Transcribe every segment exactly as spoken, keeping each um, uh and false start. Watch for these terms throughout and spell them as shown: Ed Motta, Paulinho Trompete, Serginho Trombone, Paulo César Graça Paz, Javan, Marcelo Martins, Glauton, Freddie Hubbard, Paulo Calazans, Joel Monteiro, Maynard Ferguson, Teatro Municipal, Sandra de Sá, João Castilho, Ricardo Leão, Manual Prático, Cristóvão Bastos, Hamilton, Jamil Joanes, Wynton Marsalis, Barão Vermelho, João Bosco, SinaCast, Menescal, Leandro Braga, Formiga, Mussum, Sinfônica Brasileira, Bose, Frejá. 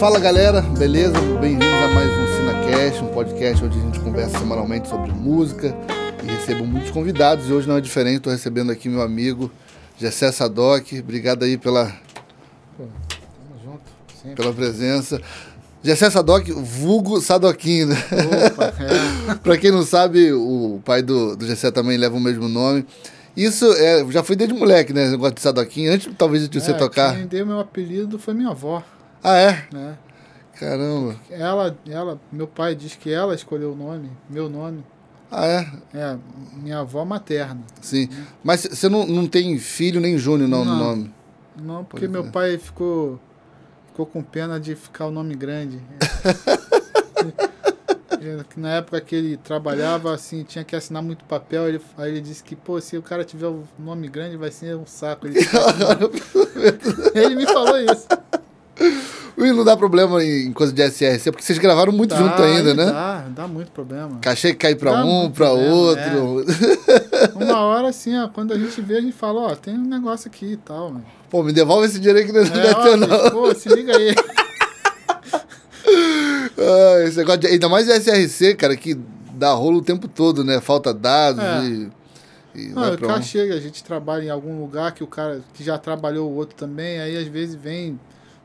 Fala galera, beleza? Bem-vindos a mais um SinaCast, um podcast onde a gente conversa semanalmente sobre música e recebo muitos convidados. E hoje não é diferente, estou recebendo aqui meu amigo Jessé Sadoc. Obrigado aí pela, Pô, tamo junto, sempre. pela presença. Jessé Sadoc, vulgo Sadoquinho, né? Opa, é. Pra quem não sabe, o pai do, do Jessé também leva o mesmo nome. Isso é, já foi desde moleque, né? O negócio de Sadoquinho, antes talvez de você é, tocar. Quem deu meu apelido foi minha avó. Ah, é? é? Caramba. Ela, ela, meu pai diz que ela escolheu o nome, meu nome. Ah, é? É, minha avó materna. Sim. Né? Mas você não, não tem filho nem Júnior não, não, no nome? Não, porque pois meu é. pai ficou... Ficou com pena de ficar o nome grande. Na época que ele trabalhava, assim, tinha que assinar muito papel. Ele, aí ele disse que, pô, se o cara tiver o nome grande, vai ser um saco. Ele, ele me falou isso. E não dá problema em coisa de S R C, porque vocês gravaram muito dá, junto ainda, né? Dá, dá muito problema. Cachê que cai pra dá um, pra problema, outro. É. Uma hora, assim, ó, quando a gente vê, a gente fala, ó, tem um negócio aqui e tal, mano. Pô, me devolve esse dinheiro aí que não é teu, não. Pô, se liga aí. ah, esse negócio de, ainda mais de S R C, cara, que dá rolo o tempo todo, né? Falta dados é. e... Não, o cara chega, a gente trabalha em algum lugar que o cara que já trabalhou o outro também, aí às vezes vem...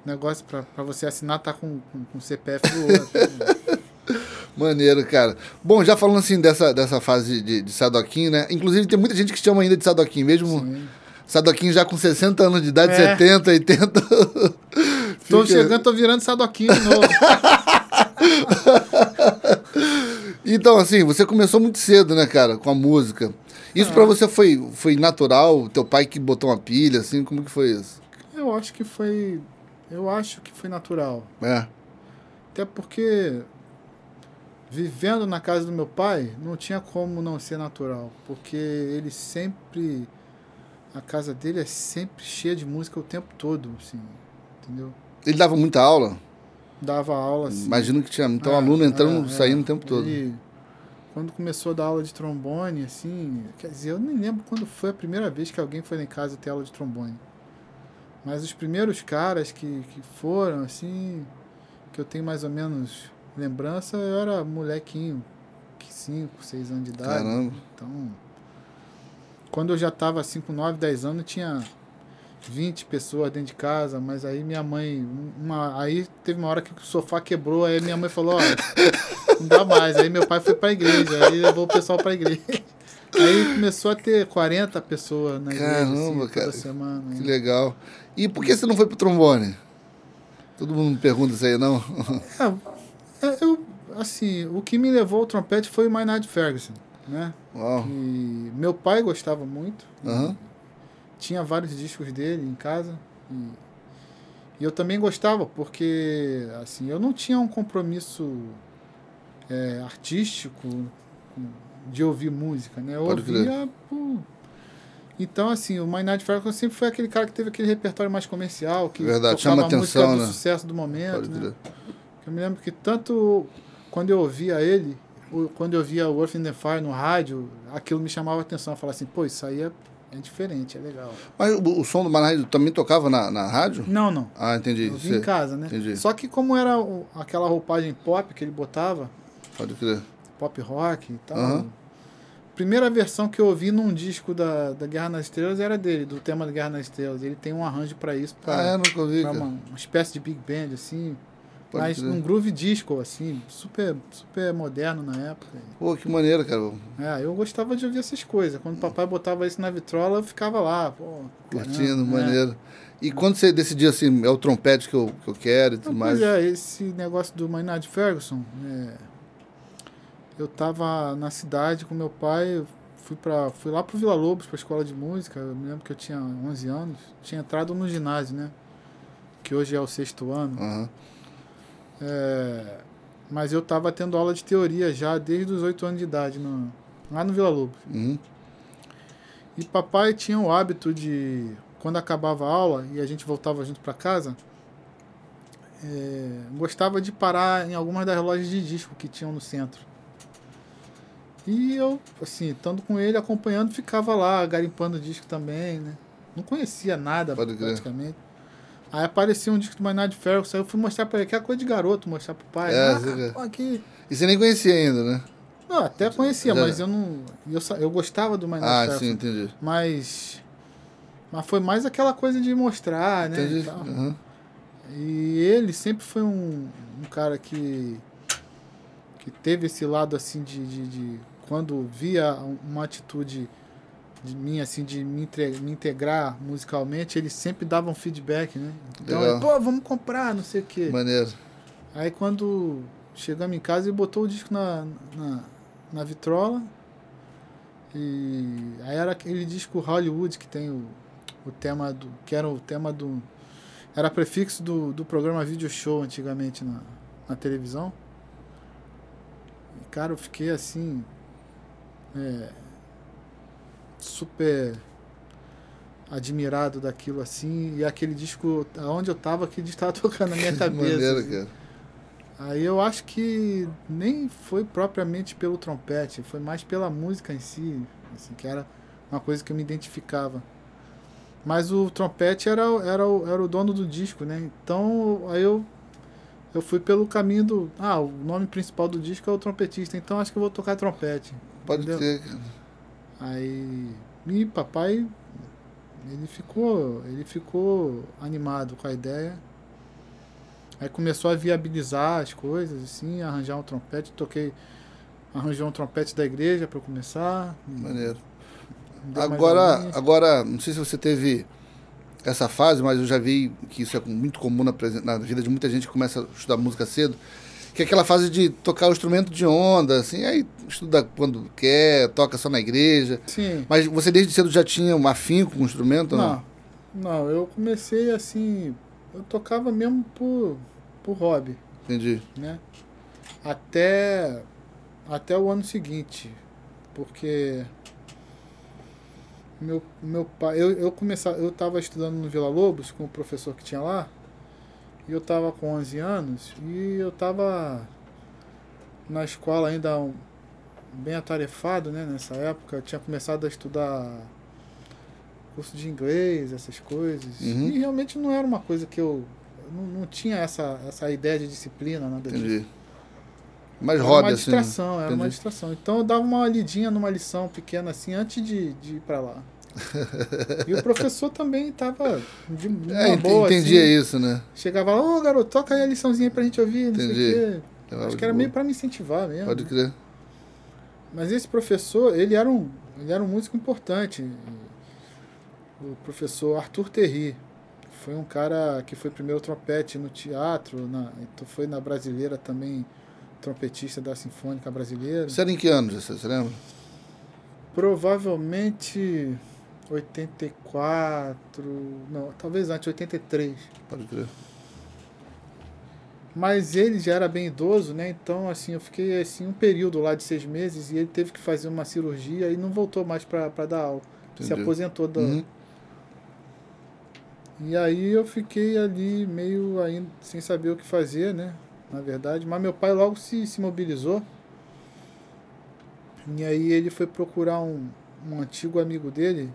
negócio pra, pra você assinar, tá com o C P F do outro. Maneiro, cara. Bom, já falando assim dessa, dessa fase de, de Sadoquinho, né? Inclusive tem muita gente que chama ainda de Sadoquinho, mesmo Sim. Sadoquinho já com sessenta anos de idade, é. setenta, oitenta... Tô Fica... chegando, tô virando Sadoquinho de novo. Então, assim, você começou muito cedo, né, cara, com a música. Isso ah. pra você foi, foi natural? Teu pai que botou uma pilha, assim, como que foi isso? Eu acho que foi... Eu acho que foi natural. É. Até porque, vivendo na casa do meu pai, não tinha como não ser natural. Porque ele sempre... A casa dele é sempre cheia de música o tempo todo, assim. Entendeu? Ele dava muita aula? Dava aula, sim. Imagino que tinha. Então, é, aluno entrando e é, saindo é. o tempo todo. Ele, quando começou a dar aula de trombone, assim... Quer dizer, eu nem lembro quando foi a primeira vez que alguém foi lá em casa ter aula de trombone. Mas os primeiros caras que, que foram, assim, que eu tenho mais ou menos lembrança, eu era molequinho, cinco, seis anos de idade. Caramba. Então, quando eu já estava assim com nove, dez anos, tinha vinte pessoas dentro de casa, mas aí minha mãe, uma, aí teve uma hora que o sofá quebrou, aí minha mãe falou, olha, não dá mais. Aí meu pai foi para a igreja, aí levou o pessoal para a igreja. Aí começou a ter quarenta pessoas na Caramba, igreja, assim, toda cara, semana. Que né? legal. E por que você não foi pro trombone? Todo mundo me pergunta isso aí, não? É, é, eu, assim, o que me levou ao trompete foi o Maynard Ferguson, né? Uau. Que meu pai gostava muito. Uhum. Tinha vários discos dele em casa. E, e eu também gostava, porque, assim, eu não tinha um compromisso é, artístico com, de ouvir música, né? Eu ouvia... Pô. Então, assim, o Maynard Ferguson sempre foi aquele cara que teve aquele repertório mais comercial, que Verdade, tocava chama a música atenção, do né? sucesso do momento, né? Eu me lembro que tanto quando eu ouvia ele, quando eu via o Earth and the Fire no rádio, aquilo me chamava a atenção. Eu falava assim, pô, isso aí é, é diferente, é legal. Mas o, o som do Maynard também tocava na, na rádio? Não, não. Ah, entendi. Eu via em casa, né? Entendi. Só que como era o, aquela roupagem pop que ele botava... Pode crer. Pop rock e tal. Uhum. Primeira versão que eu ouvi num disco da, da Guerra nas Estrelas era dele, do tema da Guerra nas Estrelas. Ele tem um arranjo para isso, para ah, é, uma, uma espécie de big band, assim, Pode mas ser. num groove disco, assim, super, super moderno na época. Pô, que maneiro, cara. É, eu gostava de ouvir essas coisas. Quando o papai botava isso na vitrola, eu ficava lá, pô, curtindo, caramba, maneiro. Né? E quando você decidiu, assim, é o trompete que eu, que eu quero e tudo Não, mais? Pois é, esse negócio do Maynard Ferguson, é... Eu estava na cidade com meu pai, fui, pra, fui lá para o Vila Lobos, para a escola de música. Eu me lembro que eu tinha onze anos, tinha entrado no ginásio, né? Que hoje é o sexto ano. Uhum. É, mas eu estava tendo aula de teoria já desde os oito anos de idade, no, lá no Vila Lobos. Uhum. E papai tinha o hábito de, quando acabava a aula e a gente voltava junto para casa... É, gostava de parar em algumas das lojas de disco que tinham no centro. E eu, assim, estando com ele, acompanhando, ficava lá, garimpando o disco também, né? Não conhecia nada, praticamente. Aí apareceu um disco do Maynard Ferguson, aí eu fui mostrar pra ele, que era coisa de garoto, mostrar pro pai. É, ah, você... pô, aqui... E você nem conhecia ainda, né? Não, até conhecia, já... mas eu não... Eu, eu gostava do Maynard ah, Ferguson. Ah, sim, entendi. Mas... Mas foi mais aquela coisa de mostrar, né? Entendi. E, uhum. E ele sempre foi um, um cara que... Que teve esse lado, assim, de... de, de quando via uma atitude... de mim, assim, de me, entre... me integrar musicalmente, eles sempre davam feedback, né? Então, eu, pô, vamos comprar, não sei o quê. Maneiro. Aí, quando chegamos em casa, ele botou o disco na, na, na vitrola. E aí era aquele disco Hollywood, que tem o, o tema do... Que era o tema do... Era prefixo do, do programa Video Show, antigamente, na, na televisão. E, cara, eu fiquei, assim... É... super admirado daquilo, assim, e aquele disco, onde eu tava, aquele disco tava tocando na minha cabeça. Maneiro, assim. Cara. Aí eu acho que nem foi propriamente pelo trompete, foi mais pela música em si, assim, que era uma coisa que eu me identificava. Mas o trompete era, era, o, era o dono do disco, né? Então, aí eu, eu fui pelo caminho do... Ah, o nome principal do disco é o trompetista, então acho que eu vou tocar trompete. Pode ser, cara. Aí, e papai, ele ficou, ele ficou animado com a ideia. Aí começou a viabilizar as coisas, assim, arranjar um trompete. Toquei, arranjou um trompete da igreja para começar. Maneiro. Agora, agora, não sei se você teve essa fase, mas eu já vi que isso é muito comum na, na vida de muita gente que começa a estudar música cedo. Que é aquela fase de tocar o instrumento de onda, assim, aí estuda quando quer, toca só na igreja. Sim. Mas você desde cedo já tinha um afinco com o instrumento? Não, não, não, eu comecei assim, eu tocava mesmo por, por hobby. Entendi. Né? Até, até o ano seguinte, porque meu, meu pai, eu, eu começava, eu estava estudando no Vila Lobos com o professor que tinha lá. E eu estava com onze anos e eu estava na escola ainda um, bem atarefado, né? Nessa época eu tinha começado a estudar curso de inglês, essas coisas. Uhum. E realmente não era uma coisa que eu... eu não, não tinha essa, essa ideia de disciplina, nada disso. Entendi. Mas era roda, uma distração, assim, né? Era uma distração. Então eu dava uma lidinha numa lição pequena assim antes de, de ir para lá. E o professor também estava de uma é, boa, entendia assim, isso, né? Chegava lá, ô, oh, garoto, toca aí a liçãozinha pra gente ouvir, não entendi. Sei o quê. Claro. Acho que era meio pra me incentivar mesmo. Pode crer. Né? Mas esse professor, ele era, um, ele era um músico importante. O professor Arthur Terry. Foi um cara que foi primeiro trompete no teatro, na, foi na Brasileira também, trompetista da Sinfônica Brasileira. Você era em que ano, você, você lembra? Provavelmente... oitenta e quatro, não, talvez antes, oitenta e três. Pode crer. Mas ele já era bem idoso, né? Então, assim, eu fiquei assim, um período lá de seis meses e ele teve que fazer uma cirurgia e não voltou mais pra, pra dar aula. Entendi. Se aposentou da uhum. E aí eu fiquei ali meio ainda sem saber o que fazer, né? Na verdade. Mas meu pai logo se, se mobilizou. E aí ele foi procurar um, um antigo amigo dele,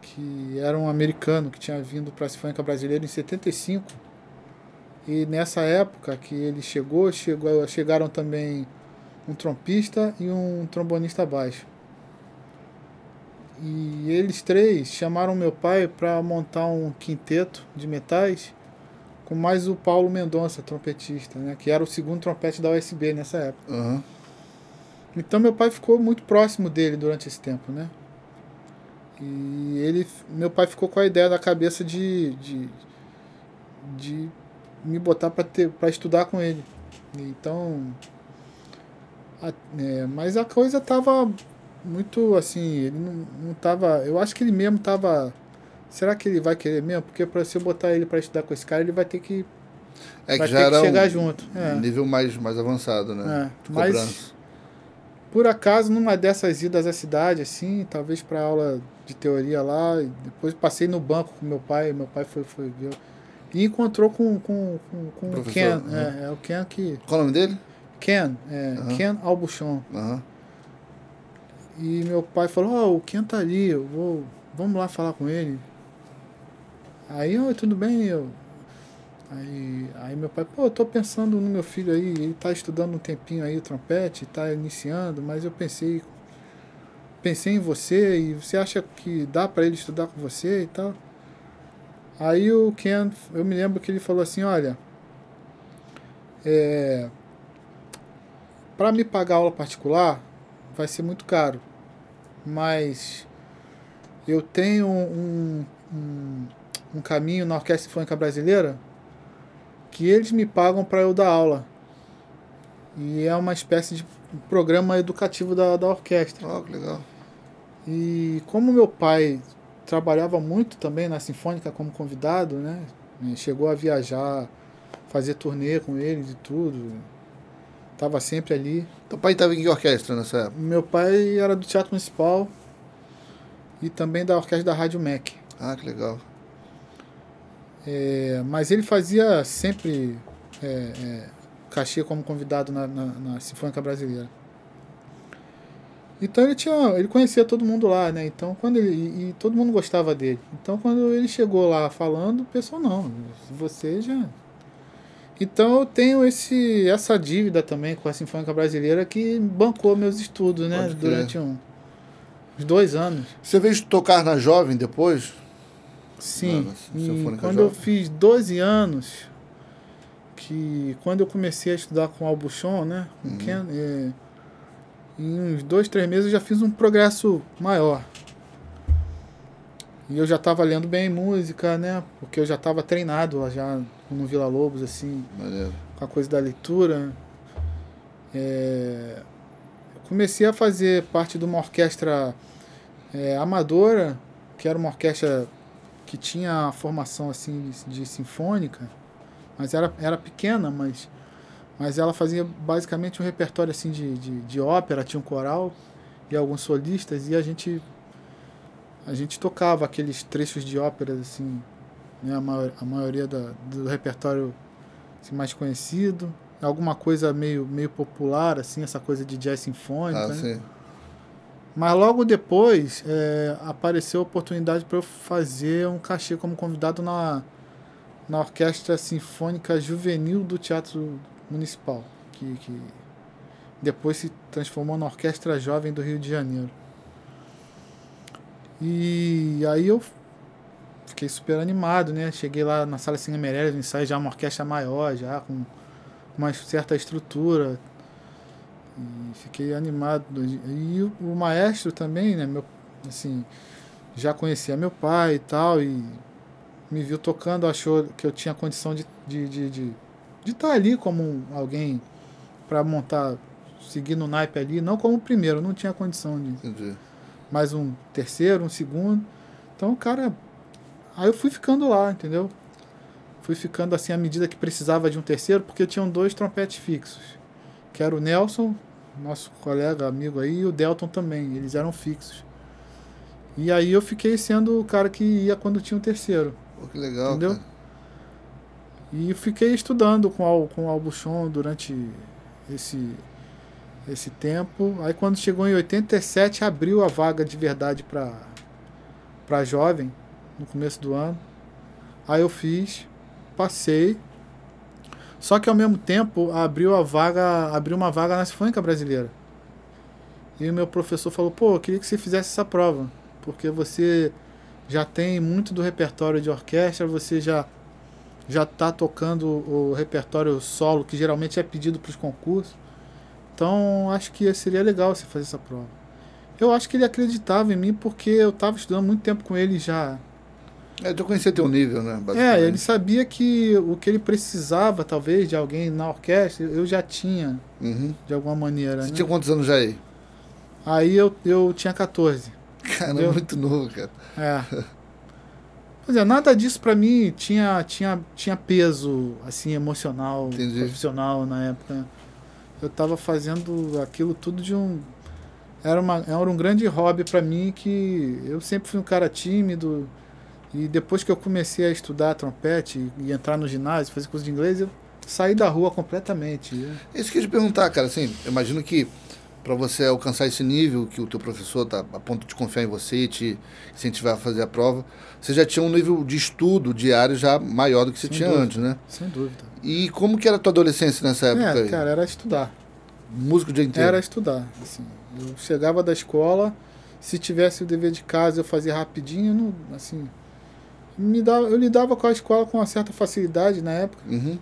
que era um americano que tinha vindo para a Sinfônica Brasileira em setenta e cinco, e nessa época que ele chegou, chegou chegaram também um trompista e um trombonista baixo, e eles três chamaram meu pai para montar um quinteto de metais com mais o Paulo Mendonça, trompetista, né, que era o segundo trompete da U S B nessa época. Uhum. Então meu pai ficou muito próximo dele durante esse tempo, né? E ele, meu pai ficou com a ideia da cabeça de, de, de me botar para ter, para estudar com ele. Então, a, é, mas a coisa tava muito assim, ele não, não tava, eu acho que ele mesmo tava, será que ele vai querer mesmo? Porque para se eu botar ele para estudar com esse cara, ele vai ter que, é que vai já ter era que chegar um junto. É. Nível mais, mais avançado, né? É, de cobrança. Por acaso, numa dessas idas à cidade, assim, talvez para aula de teoria lá, e depois passei no banco com meu pai, meu pai foi, foi ver, e encontrou com, com, com, com o Ken, uhum. é, é o Ken que... Qual é o nome dele? Ken, é, uhum. Ken Albuchon. Uhum. E meu pai falou, ó, oh, o Ken tá ali, eu vou, vamos lá falar com ele. Aí, oi, tudo bem? Eu... Aí, aí meu pai, pô, eu tô pensando no meu filho aí, ele tá estudando um tempinho aí o trompete, tá iniciando, mas eu pensei, pensei em você, e você acha que dá pra ele estudar com você e tal? Aí o Ken, eu me lembro que ele falou assim, olha, é, pra me pagar aula particular vai ser muito caro, mas eu tenho um, um, um caminho na Orquestra Sinfônica Brasileira que eles me pagam para eu dar aula. E é uma espécie de programa educativo da, da orquestra. Ah, oh, que legal. E como meu pai trabalhava muito também na Sinfônica como convidado, né? Chegou a viajar, fazer turnê com eles e tudo. Tava sempre ali. Teu pai estava em que orquestra nessa época? Meu pai era do Teatro Municipal e também da Orquestra da Rádio M E C. Ah, que legal. É, mas ele fazia sempre é, é, cachê como convidado na, na, na Sinfônica Brasileira. Então ele tinha, ele conhecia todo mundo lá, né? Então quando ele e, e todo mundo gostava dele. Então quando ele chegou lá falando, o pessoal não, você já. Então eu tenho esse, essa dívida também com a Sinfônica Brasileira que bancou meus estudos, né? Durante um, uns dois anos. Você veio tocar na Jovem depois? Sim, ah, quando jovem. Eu fiz doze anos, que quando eu comecei a estudar com o Albuchon, né, com uhum. Ken, é, em uns dois, três meses eu já fiz um progresso maior. E eu já estava lendo bem música, né, porque eu já estava treinado já no Vila Lobos, assim, Valeu. Com a coisa da leitura. É, comecei a fazer parte de uma orquestra é, amadora, que era uma orquestra que tinha a formação assim, de sinfônica, mas era, era pequena, mas, mas ela fazia basicamente um repertório assim, de, de, de ópera, tinha um coral e alguns solistas, e a gente, a gente tocava aqueles trechos de óperas, assim, né, a, maior, a maioria da, do repertório assim, mais conhecido, alguma coisa meio, meio popular, assim, essa coisa de jazz sinfônico. Ah, né? Sim. Mas logo depois é, apareceu a oportunidade para eu fazer um cachê como convidado na, na Orquestra Sinfônica Juvenil do Teatro Municipal, que, que depois se transformou na Orquestra Jovem do Rio de Janeiro. E aí eu fiquei super animado, né? Cheguei lá na Sala Cine Meirelles, ensaio já uma orquestra maior, já com uma certa estrutura. E fiquei animado. E o, o maestro também, né? Meu, assim, já conhecia meu pai e tal, e me viu tocando, achou que eu tinha condição de de, de, de, de estar ali como alguém para montar, seguir no naipe ali, não como o primeiro, não tinha condição de. Entendi. Mais um terceiro, um segundo. Então o cara. Aí eu fui ficando lá, entendeu? Fui ficando assim à medida que precisava de um terceiro, porque tinham dois trompetes fixos, que era o Nelson, nosso colega, amigo aí, e o Delton também, eles eram fixos. E aí eu fiquei sendo o cara que ia quando tinha o terceiro. Pô, que legal, entendeu? Cara. E fiquei estudando com o, com o Albuchon durante esse, esse tempo. Aí quando chegou em oitenta e sete, abriu a vaga de verdade para para Jovem, no começo do ano. Aí eu fiz, passei. Só que ao mesmo tempo abriu a vaga, abriu uma vaga na Sinfônica Brasileira. E o meu professor falou, pô, eu queria que você fizesse essa prova, porque você já tem muito do repertório de orquestra, você já já está tocando o repertório solo, que geralmente é pedido para os concursos. Então acho que seria legal você fazer essa prova. Eu acho que ele acreditava em mim, porque eu estava estudando muito tempo com ele já. É, tu conhecia teu nível, né? É, ele sabia que o que ele precisava, talvez, de alguém na orquestra, eu já tinha, uhum. de alguma maneira. Você né? tinha quantos anos já aí? Aí eu, eu tinha catorze. Cara, é muito novo, cara. É. Pois é, nada disso pra mim tinha, tinha, tinha peso, assim, emocional, Entendi. Profissional na época. Eu tava fazendo aquilo tudo de um... Era, uma, era um grande hobby pra mim, que eu sempre fui um cara tímido. E depois que eu comecei a estudar trompete e entrar no ginásio, fazer curso de inglês, eu saí da rua completamente. Isso que eu ia te perguntar, cara, assim, eu imagino que para você alcançar esse nível que o teu professor está a ponto de confiar em você e te incentivar a fazer a prova, você já tinha um nível de estudo diário já maior do que você sem tinha dúvida, antes, né? Sem dúvida. E como que era a tua adolescência nessa época é, aí? Cara, era estudar. Músico o dia inteiro? Era estudar. Assim, eu chegava da escola, se tivesse o dever de casa eu fazia rapidinho, não, assim... Me dava, eu lidava com a escola com uma certa facilidade na época. Uhum.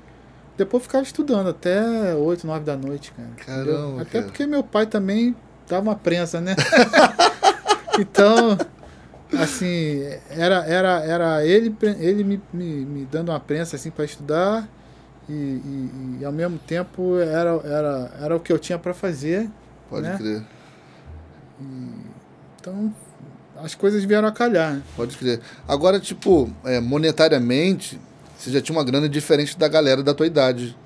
Depois eu ficava estudando até oito, nove da noite, cara. Caramba, até cara. Porque meu pai também dava uma prensa, né? Então, assim, era, era, era ele, ele me, me, me dando uma prensa assim, para estudar e, e, e ao mesmo tempo era, era, era o que eu tinha para fazer. Pode né? crer. E, então... As coisas vieram a calhar. Pode crer. Agora, tipo, é, monetariamente, você já tinha uma grana diferente da galera da tua idade.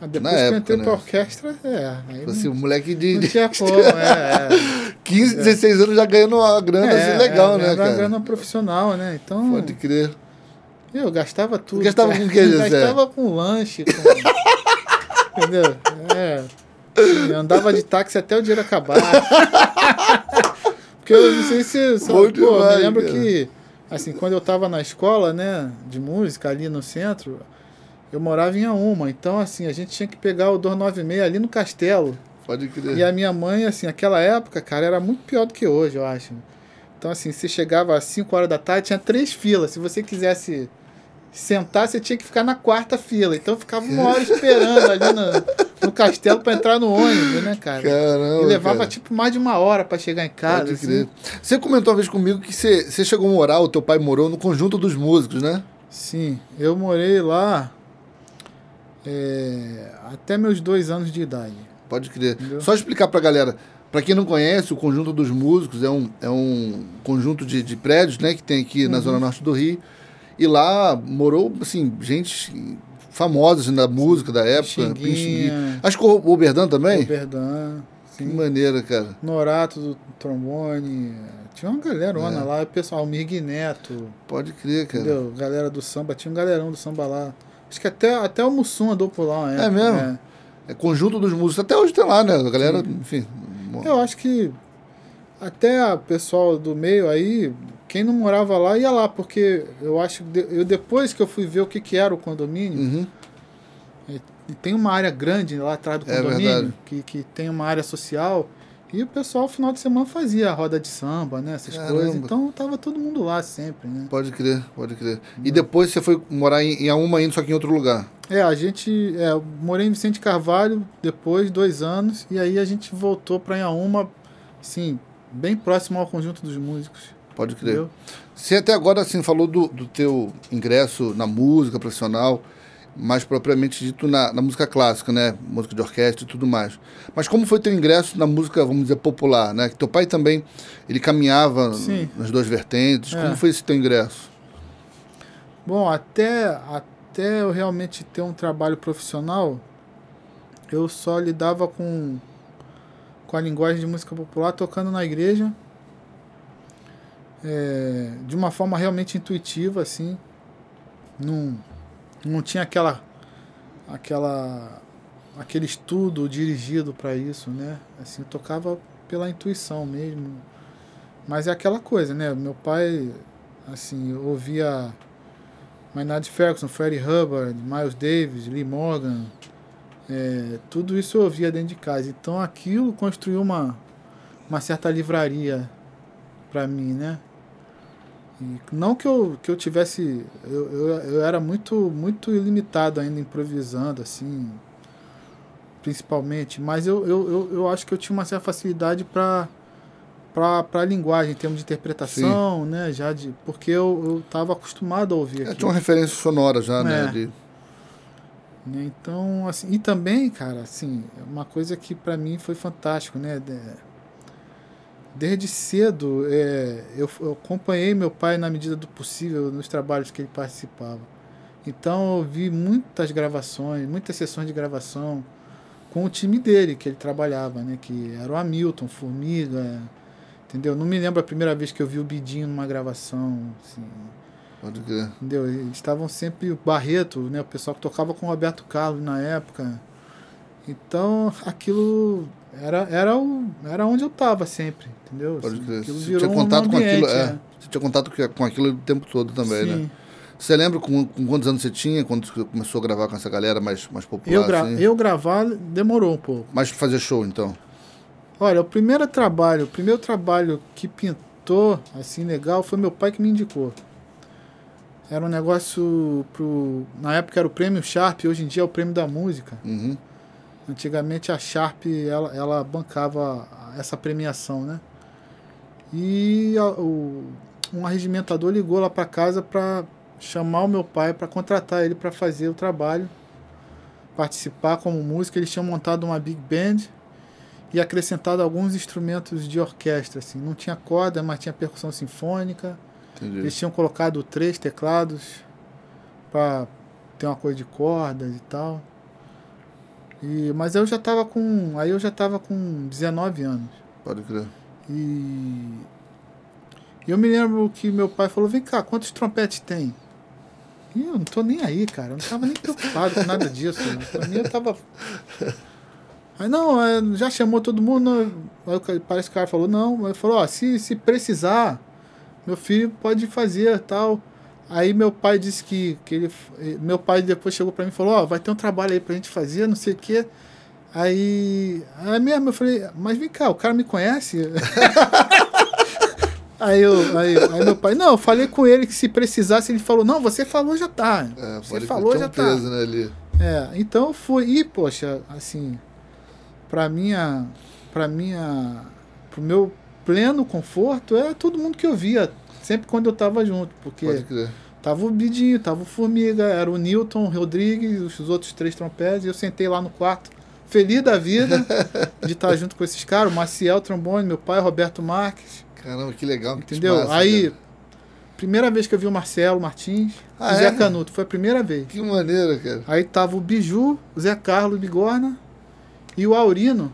Ah, depois na que época, eu entrei né? pra orquestra, é. Aí assim, não, o moleque de... Não tinha como, é. quinze, dezesseis anos já ganhando uma grana é, assim, legal, é, né, cara? Uma grana profissional, né? Então... Pode crer. Eu gastava tudo. Eu gastava cara. com o que, Jessé? Gastava com lanche, com... Entendeu? É. Eu andava de táxi até o dinheiro acabar. Eu não sei se... Sabe, pô, demais, me lembro cara. que, assim, quando eu estava na escola, né, de música, ali no centro, eu morava em Auma. Então, assim, a gente tinha que pegar o dois nove seis ali no Castelo. Pode crer. E a minha mãe, assim, naquela época, cara, era muito pior do que hoje, eu acho. Então, assim, você chegava às cinco horas da tarde, tinha três filas. Se você quisesse sentar, você tinha que ficar na quarta fila. Então, eu ficava uma hora esperando ali na... no Castelo para entrar no ônibus, né, cara? Caramba, e levava, cara. tipo, mais de uma hora para chegar em casa. Pode crer. Assim. Você comentou uma vez comigo que você, você chegou a morar, o teu pai morou no Conjunto dos Músicos, né? Sim, eu morei lá é, até meus dois anos de idade. Pode crer. Entendeu? Só explicar para a galera, para quem não conhece, o Conjunto dos Músicos é um, é um conjunto de, de prédios, né, que tem aqui uhum. na Zona Norte do Rio. E lá morou, assim, gente... famosos na música da época. Pinxinguinha. Acho que o Oberdan também? Oberdan, sim. Que maneira, cara. Norato do trombone. Tinha uma galerona é. lá, o pessoal, Almir Neto. Pode crer, cara. Entendeu? Galera do samba, tinha um galerão do samba lá. Acho que até, até o Mussum andou por lá uma época. É mesmo? Né? É Conjunto dos Músicos. Até hoje tem lá, né? A galera, sim. enfim. Eu acho que até o pessoal do meio aí... Quem não morava lá, ia lá, porque eu acho que eu, depois que eu fui ver o que, que era o condomínio, uhum. e tem uma área grande lá atrás do condomínio, é que, que tem uma área social, e o pessoal, no final de semana, fazia a roda de samba, né, essas Caramba. coisas, então tava todo mundo lá sempre, né. Pode crer, pode crer. E é. depois você foi morar em, em Auma ainda, só que em outro lugar? É, a gente, é, eu morei em Vicente Carvalho, depois, dois anos, e aí a gente voltou pra Auma, assim, bem próximo ao Conjunto dos Músicos. Pode crer. Entendeu? Você até agora, assim, falou do, do teu ingresso na música profissional, mais propriamente dito na, na música clássica, né? Música de orquestra e tudo mais. Mas como foi teu ingresso na música, vamos dizer, popular, né? Que teu pai também, ele caminhava Sim. nas duas vertentes. É. Como foi esse teu ingresso? Bom, até, até eu realmente ter um trabalho profissional, eu só lidava com, com a linguagem de música popular tocando na igreja. É, de uma forma realmente intuitiva, assim, não, não tinha aquela, aquela, aquele estudo dirigido para isso, né, assim, eu tocava pela intuição mesmo, mas é aquela coisa, né, meu pai, assim, eu ouvia Maynard Ferguson, Freddie Hubbard, Miles Davis, Lee Morgan, é, tudo isso eu ouvia dentro de casa, então aquilo construiu uma, uma certa livraria para mim, né. E não que eu, que eu tivesse... Eu, eu, eu era muito, muito ilimitado ainda, improvisando, assim, principalmente. Mas eu, eu, eu, eu acho que eu tinha uma certa facilidade para a linguagem, em termos de interpretação, Sim. né? Já de, porque eu estava acostumado a ouvir aquilo. Tinha uma referência sonora já, é. né? De... Então, assim... E também, cara, assim, uma coisa que para mim foi fantástico, né? De, Desde cedo, é, eu, eu acompanhei meu pai na medida do possível nos trabalhos que ele participava. Então, eu vi muitas gravações, muitas sessões de gravação com o time dele, que ele trabalhava, né? Que era o Hamilton, Formiga, entendeu? Não me lembro a primeira vez que eu vi o Bidinho numa gravação, assim. Pode crer. Entendeu? Eles estavam sempre... O Barreto, né? O pessoal que tocava com o Alberto Carlos na época. Então, aquilo... era, era, o, era onde eu estava sempre, entendeu? Pode dizer, aquilo você tinha contato um ambiente, com aquilo, é, é. Você tinha contato com aquilo o tempo todo também, sim, né? Você lembra com, com quantos anos você tinha, quando você começou a gravar com essa galera mais, mais popular? Eu, gra- assim? eu gravar demorou um pouco. Mas fazer show, então? Olha, o primeiro trabalho, o primeiro trabalho que pintou, assim, legal, foi meu pai que me indicou. Era um negócio pro... Na época era o Prêmio Sharp, hoje em dia é o Prêmio da Música. Uhum. Antigamente a Sharp, ela, ela bancava essa premiação, né? E a, o, um arregimentador ligou lá pra casa pra... chamar o meu pai para contratar ele para fazer o trabalho, participar como músico. Eles tinham montado uma big band e acrescentado alguns instrumentos de orquestra, assim. Não tinha corda, mas tinha percussão sinfônica. Entendi. Eles tinham colocado três teclados para ter uma coisa de cordas e tal. E, mas eu já estava com, aí eu já estava com dezenove anos. Pode crer. E eu me lembro que meu pai falou: vem cá, quantos trompetes tem? E eu não tô nem aí, cara. Eu não tava nem preocupado com nada disso. Pra mim, eu tava... Aí, não, já chamou todo mundo. Aí parece que o cara falou, não. Ele falou, ó, se, se precisar, meu filho pode fazer, tal. Aí meu pai disse que... que ele, meu pai depois chegou pra mim e falou, ó, vai ter um trabalho aí pra gente fazer, não sei o quê. Aí... Aí mesmo, eu falei, mas vem cá, o cara me conhece? Aí, eu, aí, aí meu pai, não, eu falei com ele que se precisasse, ele falou, não, você falou, já tá. É, você falou, já um tá. Peso, né, ali. É, então eu fui, e, poxa, assim, pra minha, pra minha, pro meu pleno conforto, é todo mundo que eu via, sempre quando eu tava junto, porque tava o Bidinho, tava o Formiga, era o Newton, o Rodrigues, os outros três trompetes, e eu sentei lá no quarto, feliz da vida de estar junto com esses caras, o Maciel Trombone, meu pai, Roberto Marques. Caramba, que legal. Entendeu? Que massa, aí, cara. Primeira vez que eu vi o Marcelo Martins, ah, o Zé é? Canuto, foi a primeira vez. Que maneiro, cara. Aí tava o Biju, o Zé Carlos Bigorna e o Aurino.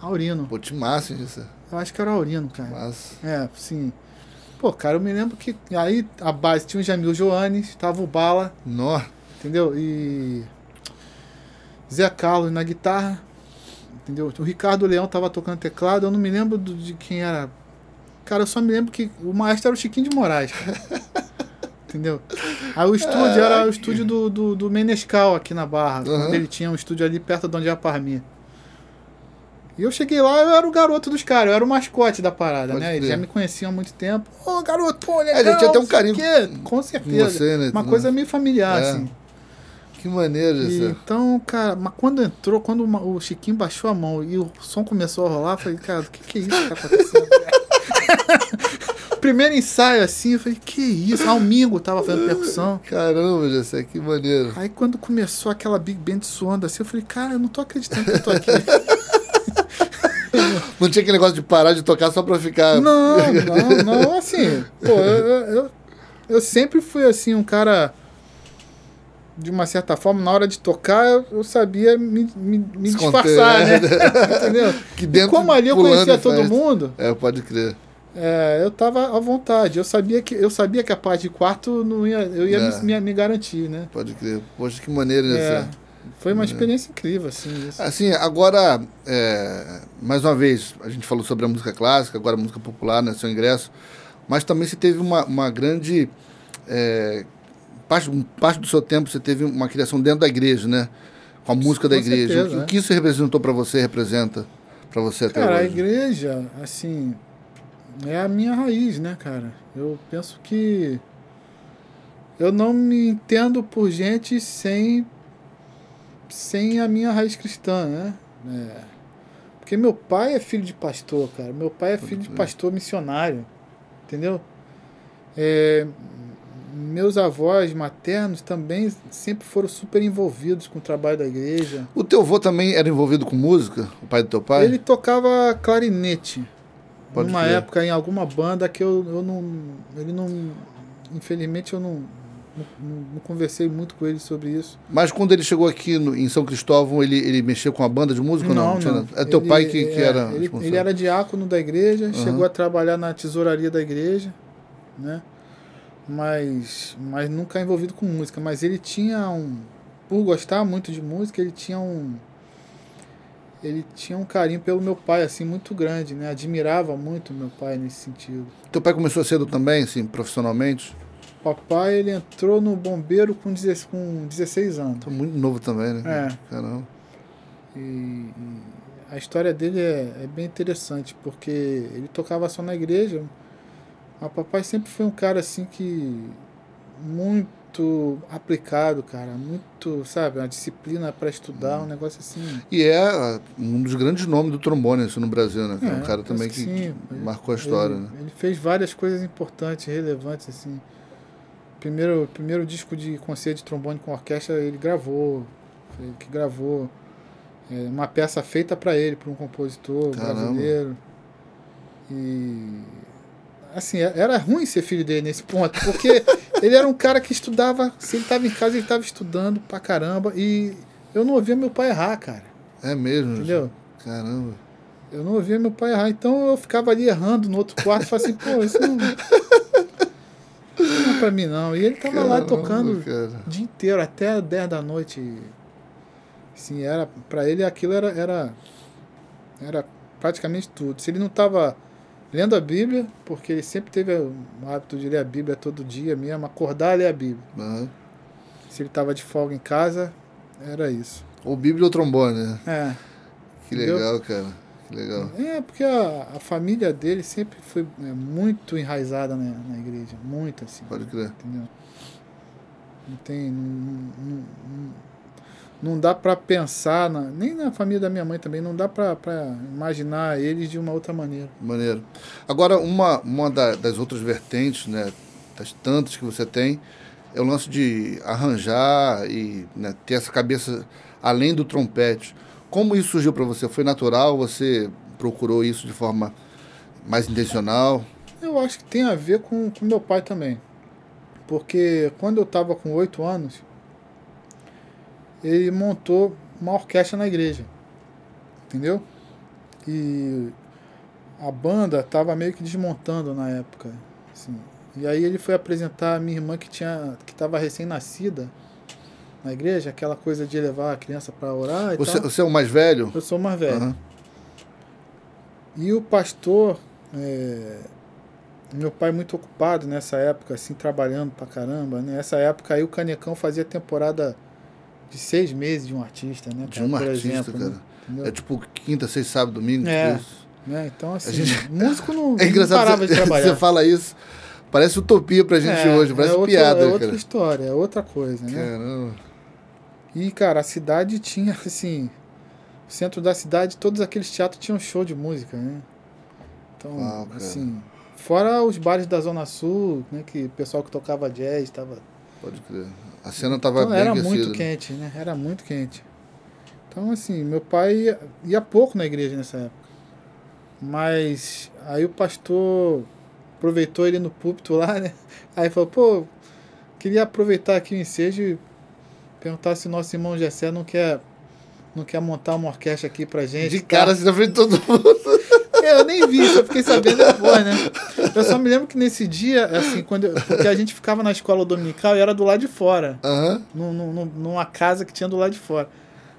Aurino. Pô, te massa isso. Eu acho que era o Aurino, cara. Que massa. É, sim. Pô, cara, eu me lembro que aí a base tinha o Jamil Joanes, tava o Bala. Nó. Entendeu? E Zé Carlos na guitarra, entendeu? O Ricardo Leão tava tocando teclado, eu não me lembro do, de quem era. Cara, eu só me lembro que o maestro era o Chiquinho de Moraes, cara. Entendeu? Aí o estúdio ah, era o estúdio do, do, do Menescal aqui na Barra. Uh-huh. Ele tinha um estúdio ali perto de onde é a Parmi. E eu cheguei lá, eu era o garoto dos caras, eu era o mascote da parada, pode né? Ver. Eles já me conheciam há muito tempo. Ô, oh, garoto, pô, legal. É, já tinha até um carinho. Com certeza. Você, né? Uma coisa meio familiar, é. Assim. Que maneiro isso. Então, cara, mas quando entrou, quando o Chiquinho baixou a mão e o som começou a rolar, eu falei, cara, o que, que é isso que tá acontecendo? Primeiro ensaio assim, eu falei, que isso? Almingo tava fazendo percussão. Caramba, Jessé, que maneiro. Aí quando começou aquela big band suando assim, eu falei, cara, eu não tô acreditando que eu tô aqui. Não tinha aquele negócio de parar de tocar só pra ficar... Não, não, não, assim, pô, eu, eu, eu, eu sempre fui assim, um cara... de uma certa forma, na hora de tocar, eu, eu sabia me, me, me disfarçar, né? Entendeu? Que dentro, como ali eu conhecia todo faz. Mundo... É, pode crer. É, eu tava à vontade. Eu sabia que, eu sabia que a parte de quarto não ia, eu ia é. me, me garantir, né? Pode crer. Poxa, que maneiro, né? É, foi uma experiência incrível, assim. Isso. Assim, agora, é, mais uma vez, a gente falou sobre a música clássica, agora a música popular, né? Seu ingresso. Mas também você teve uma, uma grande... É, Parte, parte do seu tempo você teve uma criação dentro da igreja, né? Com a música da igreja. Certeza, o, o que isso representou para você, representa para você até hoje? Cara, a igreja, assim, é a minha raiz, né, cara? Eu penso que eu não me entendo por gente sem, sem a minha raiz cristã, né? É. Porque meu pai é filho de pastor, cara. Meu pai é filho de pastor missionário, entendeu? É... Meus avós maternos também sempre foram super envolvidos com o trabalho da igreja. O teu avô também era envolvido com música? O pai do teu pai? Ele tocava clarinete. Pode numa crer. Época, em alguma banda que eu, eu não... Ele não... Infelizmente, eu não, não, não conversei muito com ele sobre isso. Mas quando ele chegou aqui no, em São Cristóvão, ele, ele mexeu com a banda de música? Não, não. não. É teu ele, pai que, que é, era... Ele, ele era diácono da igreja, uhum. Chegou a trabalhar na tesouraria da igreja, né? Mas, mas nunca envolvido com música. Mas ele tinha um... Por gostar muito de música, ele tinha um... ele tinha um carinho pelo meu pai, assim, muito grande, né? Admirava muito meu pai nesse sentido. Teu pai começou cedo também, assim, profissionalmente? Papai, ele entrou no bombeiro com dezesseis anos. Então, muito novo também, né? É. Caramba. E, e a história dele é, é bem interessante, porque ele tocava só na igreja. Mas papai sempre foi um cara, assim, que... muito aplicado, cara. Muito, sabe, uma disciplina para estudar, hum. um negócio assim. E é um dos grandes nomes do trombone, isso, no Brasil, né? É, é um cara também que, que marcou a história, ele, né? Ele fez várias coisas importantes, relevantes, assim. Primeiro, primeiro disco de concerto de trombone com orquestra ele gravou, ele que gravou é, uma peça feita para ele, para um compositor Caramba. brasileiro. E assim, era ruim ser filho dele nesse ponto, porque ele era um cara que estudava, se ele estava em casa, ele estava estudando pra caramba, e eu não ouvia meu pai errar, cara. É mesmo? Entendeu? Caramba. Eu não ouvia meu pai errar, então eu ficava ali errando no outro quarto, e falava assim, pô, isso não... não é pra mim, não. E ele tava caramba, lá tocando cara. o dia inteiro, até dez da noite. Assim, era, pra ele aquilo era, era, era praticamente tudo. Se ele não tava... lendo a Bíblia, porque ele sempre teve o hábito de ler a Bíblia todo dia mesmo, acordar e ler a Bíblia. Uhum. Se ele estava de folga em casa, era isso. Ou Bíblia ou trombone, né? É. Que entendeu? Legal, cara. Que legal. É, porque a, a família dele sempre foi é, muito enraizada na, na igreja. Muito, assim. Pode crer. Entendeu? Não tem... Não, não, não dá pra pensar, na, nem na família da minha mãe também, não dá pra, pra imaginar eles de uma outra maneira. Maneiro. Agora, uma, uma da, das outras vertentes, né, das tantas que você tem, é o lance de arranjar e né, ter essa cabeça além do trompete. Como isso surgiu pra você? Foi natural? Você procurou isso de forma mais intencional? Eu acho que tem a ver com, com meu pai também. Porque quando eu tava com oito anos... ele montou uma orquestra na igreja, entendeu? E a banda estava meio que desmontando na época, assim. E aí ele foi apresentar a minha irmã que tinha, que estava recém-nascida na igreja, aquela coisa de levar a criança para orar e você, tal. Você é o mais velho? Eu sou o mais velho. Uhum. E o pastor, é, meu pai muito ocupado nessa época, assim, trabalhando pra caramba, né? Nessa época aí o Canecão fazia temporada... de seis meses de um artista, né? Cara? De um Por artista, exemplo, cara. Né? É tipo quinta, sexta, sábado, domingo. É, tipo é então assim, gente... músico não, é não parava você, de trabalhar. Você fala isso, parece utopia pra gente é, hoje, parece é outra, piada. É outra cara. História, é outra coisa, né? Caramba. E, cara, a cidade tinha, assim, o centro da cidade, todos aqueles teatros tinham show de música, né? Então, Uau, assim, fora os bares da Zona Sul, né? Que o pessoal que tocava jazz, tava... Pode crer. A cena estava então, bem aquecida. Era muito quente, né? Era muito quente. Então, assim, meu pai ia, ia pouco na igreja nessa época. Mas aí o pastor aproveitou ele no púlpito lá, né? Aí falou, pô, queria aproveitar aqui o ensejo e perguntar se o nosso irmão Jessé não quer, não quer montar uma orquestra aqui pra gente. De cara, você tá vendo todo mundo. Eu nem vi, só fiquei sabendo depois, né? Eu só me lembro que nesse dia, assim, quando eu, porque a gente ficava na escola dominical e era do lado de fora. Uhum. Num, num, numa casa que tinha do lado de fora.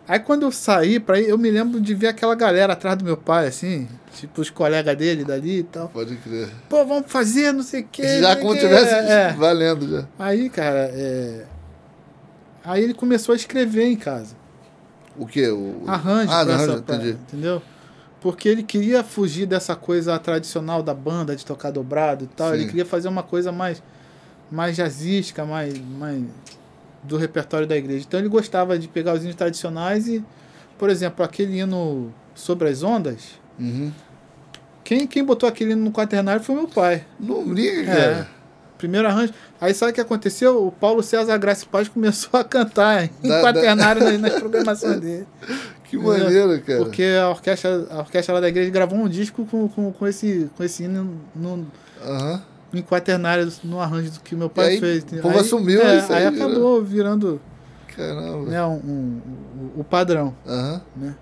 Aí quando eu saí pra ir, eu me lembro de ver aquela galera atrás do meu pai, assim, tipo os colegas dele dali e tal. Pode crer. Pô, vamos fazer, não sei o quê. Já como tivesse é, valendo já. Aí, cara, é... aí ele começou a escrever em casa. O quê? O... Arranjo. Ah, arranjo, entendi. Entendeu? Porque ele queria fugir dessa coisa tradicional da banda, de tocar dobrado e tal. Sim. Ele queria fazer uma coisa mais, mais jazzística, mais, mais do repertório da igreja. Então ele gostava de pegar os hinos tradicionais e, por exemplo, aquele hino Sobre as Ondas. Uhum. Quem, quem botou aquele hino no quaternário foi meu pai. Não liga, é. Primeiro arranjo. Aí sabe o que aconteceu? O Paulo César Graça Paz começou a cantar em da, quaternário da... nas programações dele. Que maneiro, cara. Porque a orquestra, a orquestra lá da igreja gravou um disco com, com, com esse com esse hino no, uhum. em quaternário, no arranjo que meu pai aí, fez. O povo aí, assumiu é, isso aí. Aí acabou virando Caramba. Né, um, um, um, o padrão. Uhum. Né?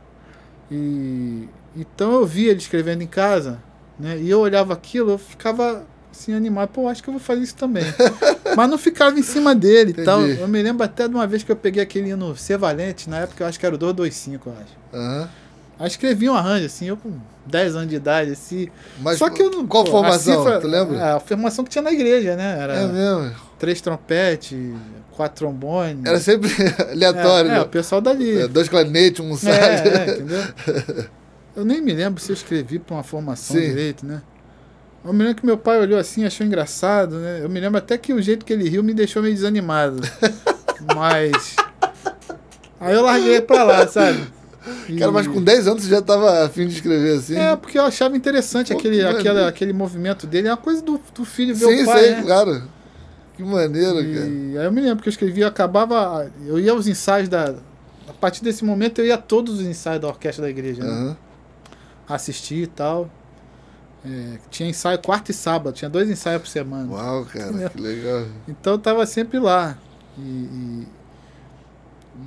E, então eu via ele escrevendo em casa, né? E eu olhava aquilo, eu ficava assim animado. Pô, acho que eu vou fazer isso também. Mas não ficava em cima dele e tal. Eu me lembro até de uma vez que eu peguei aquele hino Ser Valente, na época eu acho que era o dois dois cinco, eu acho. Uhum. Aí escrevi um arranjo, assim, eu com dez anos de idade, assim. Mas só que eu não, qual pô, formação, a cifra, tu lembra? A formação que tinha na igreja, né? Era é mesmo? Três trompetes, quatro trombones. Era sempre aleatório, é, né? É, o pessoal dali. É, dois clarinetes, um sax. É, é, entendeu? Eu nem me lembro se eu escrevi para uma formação Sim. direito, né? Eu me lembro que meu pai olhou assim, achou engraçado, né? Eu me lembro até que o jeito que ele riu me deixou meio desanimado. Mas... aí eu larguei pra lá, sabe? E... cara, mas com dez anos você já tava afim de escrever assim? É, porque eu achava interessante. Pô, aquele, aquela, aquele movimento dele. É uma coisa do, do filho ver sim, o pai, sim, né? Claro. Que maneiro, e... cara. E aí eu me lembro que eu escrevia, eu acabava... eu ia aos ensaios da... a partir desse momento eu ia a todos os ensaios da orquestra da igreja, né? Uhum. Assistir e tal. É, tinha ensaio quarta e sábado, tinha dois ensaios por semana. Uau, cara, que legal. Então eu tava sempre lá. E... e...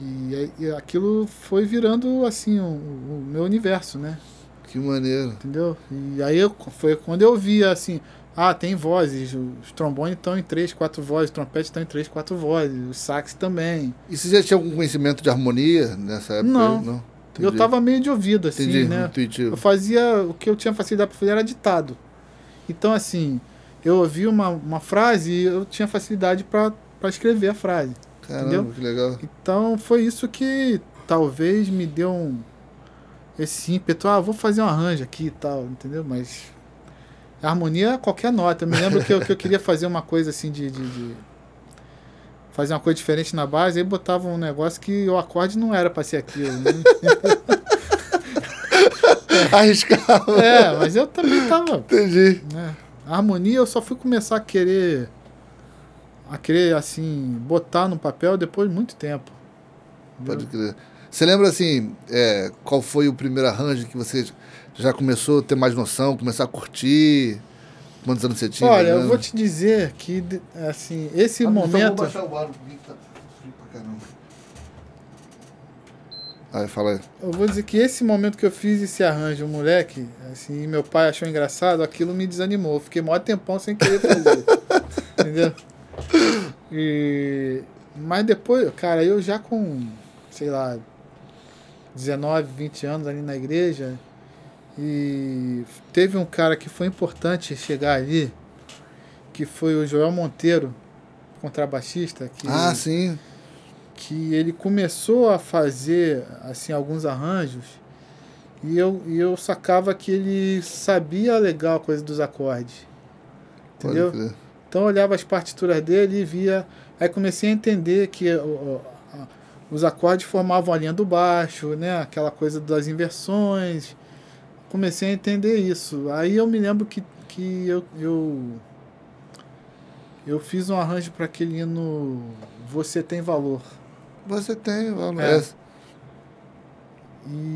E, e aquilo foi virando assim o, o meu universo, né? Que maneiro. Entendeu? E aí eu, foi quando eu via assim, ah, tem vozes, os trombones estão em três, quatro vozes, os trompetes estão em três, quatro vozes, os sax também. E você já tinha algum conhecimento de harmonia nessa época? Não. Não? Eu tava meio de ouvido, assim, entendi, né? Intuitivo. Eu fazia, o que eu tinha facilidade para fazer era ditado. Então, assim, eu ouvia uma, uma frase e eu tinha facilidade para escrever a frase. Caramba, entendeu? Que legal. Então foi isso que talvez me deu um, esse ímpeto, ah, vou fazer um arranjo aqui e tal, entendeu? Mas a harmonia é qualquer nota. Eu me lembro que, eu, que eu queria fazer uma coisa assim de, de, de fazer uma coisa diferente na base, aí botava um negócio que o acorde não era pra ser aquilo, né? É. Arriscava. É, mas eu também tava. Entendi. Né? A harmonia eu só fui começar a querer... a querer, assim, botar no papel depois de muito tempo. Entendeu? Pode crer. Você lembra, assim, é, qual foi o primeiro arranjo que você já começou a ter mais noção, começar a curtir? Quantos anos você tinha? Olha, eu vou te dizer que, assim, esse ah, momento... Então eu vou baixar o barulho, porque tá frio pra caramba. Aí, fala aí. Eu vou dizer que esse momento que eu fiz esse arranjo, moleque, assim, meu pai achou engraçado, aquilo me desanimou. Eu fiquei maior tempão sem querer fazer. Entendeu? E, mas depois, cara, eu já com, sei lá, dezenove, vinte anos ali na igreja, e teve um cara que foi importante chegar ali, que foi o Joel Monteiro, contrabaixista, que, ah, sim. que ele começou a fazer assim, alguns arranjos, e eu, e eu sacava que ele sabia legal a coisa dos acordes. Entendeu? Pode ser. Então eu olhava as partituras dele e via... aí comecei a entender que o, a, os acordes formavam a linha do baixo, né? Aquela coisa das inversões. Comecei a entender isso. Aí eu me lembro que, que eu, eu... eu fiz um arranjo para aquele hino... Você Tem Valor. Você Tem Valor. É.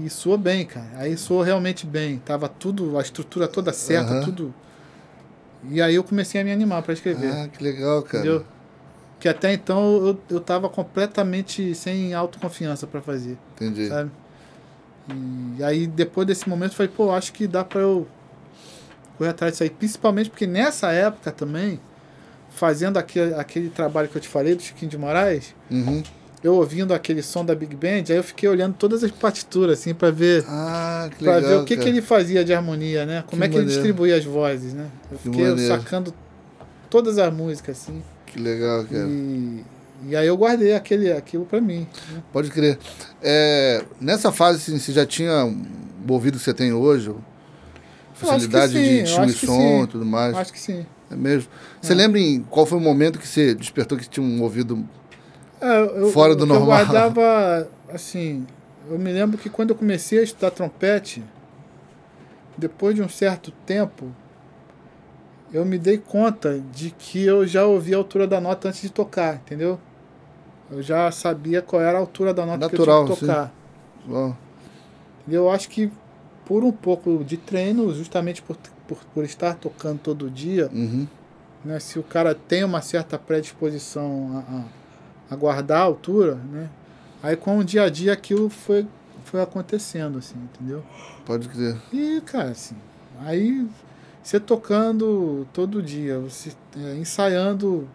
E soou bem, cara. Aí soou realmente bem. Tava tudo, a estrutura toda certa, uhum. tudo... E aí eu comecei a me animar para escrever. Ah, que legal, cara. Entendeu? Que até então eu, eu tava completamente sem autoconfiança para fazer. Entendi. Sabe? E aí depois desse momento eu falei, pô, acho que dá para eu correr atrás disso aí. Principalmente porque nessa época também, fazendo aquele, aquele trabalho que eu te falei, do Chiquinho de Moraes, uhum. eu ouvindo aquele som da Big Band, aí eu fiquei olhando todas as partituras, assim, para ver, ah, que legal, ver o que, que ele fazia de harmonia, né? Como que é que maneiro. Ele distribuía as vozes, né? Eu que fiquei maneiro. Sacando todas as músicas, assim. Que legal, cara. E, e aí eu guardei aquele, aquilo para mim. Né? Pode crer. É, nessa fase, assim, você já tinha o ouvido que você tem hoje? Facilidade de distinguir som e tudo mais? Acho que sim. É mesmo? É. Você lembra em qual foi o momento que você despertou que tinha um ouvido... É, eu, fora do eu, normal. Eu guardava, assim, eu me lembro que quando eu comecei a estudar trompete, depois de um certo tempo, eu me dei conta de que eu já ouvia a altura da nota antes de tocar, entendeu? Eu já sabia qual era a altura da nota natural, que eu tinha que tocar. Sim. Eu acho que por um pouco de treino, justamente por, por, por estar tocando todo dia, uhum. né, se o cara tem uma certa predisposição a... a aguardar a altura, né? Aí com o dia a dia aquilo foi, foi acontecendo, assim, entendeu? Pode crer. E, cara, assim, aí você tocando todo dia, você é, ensaiando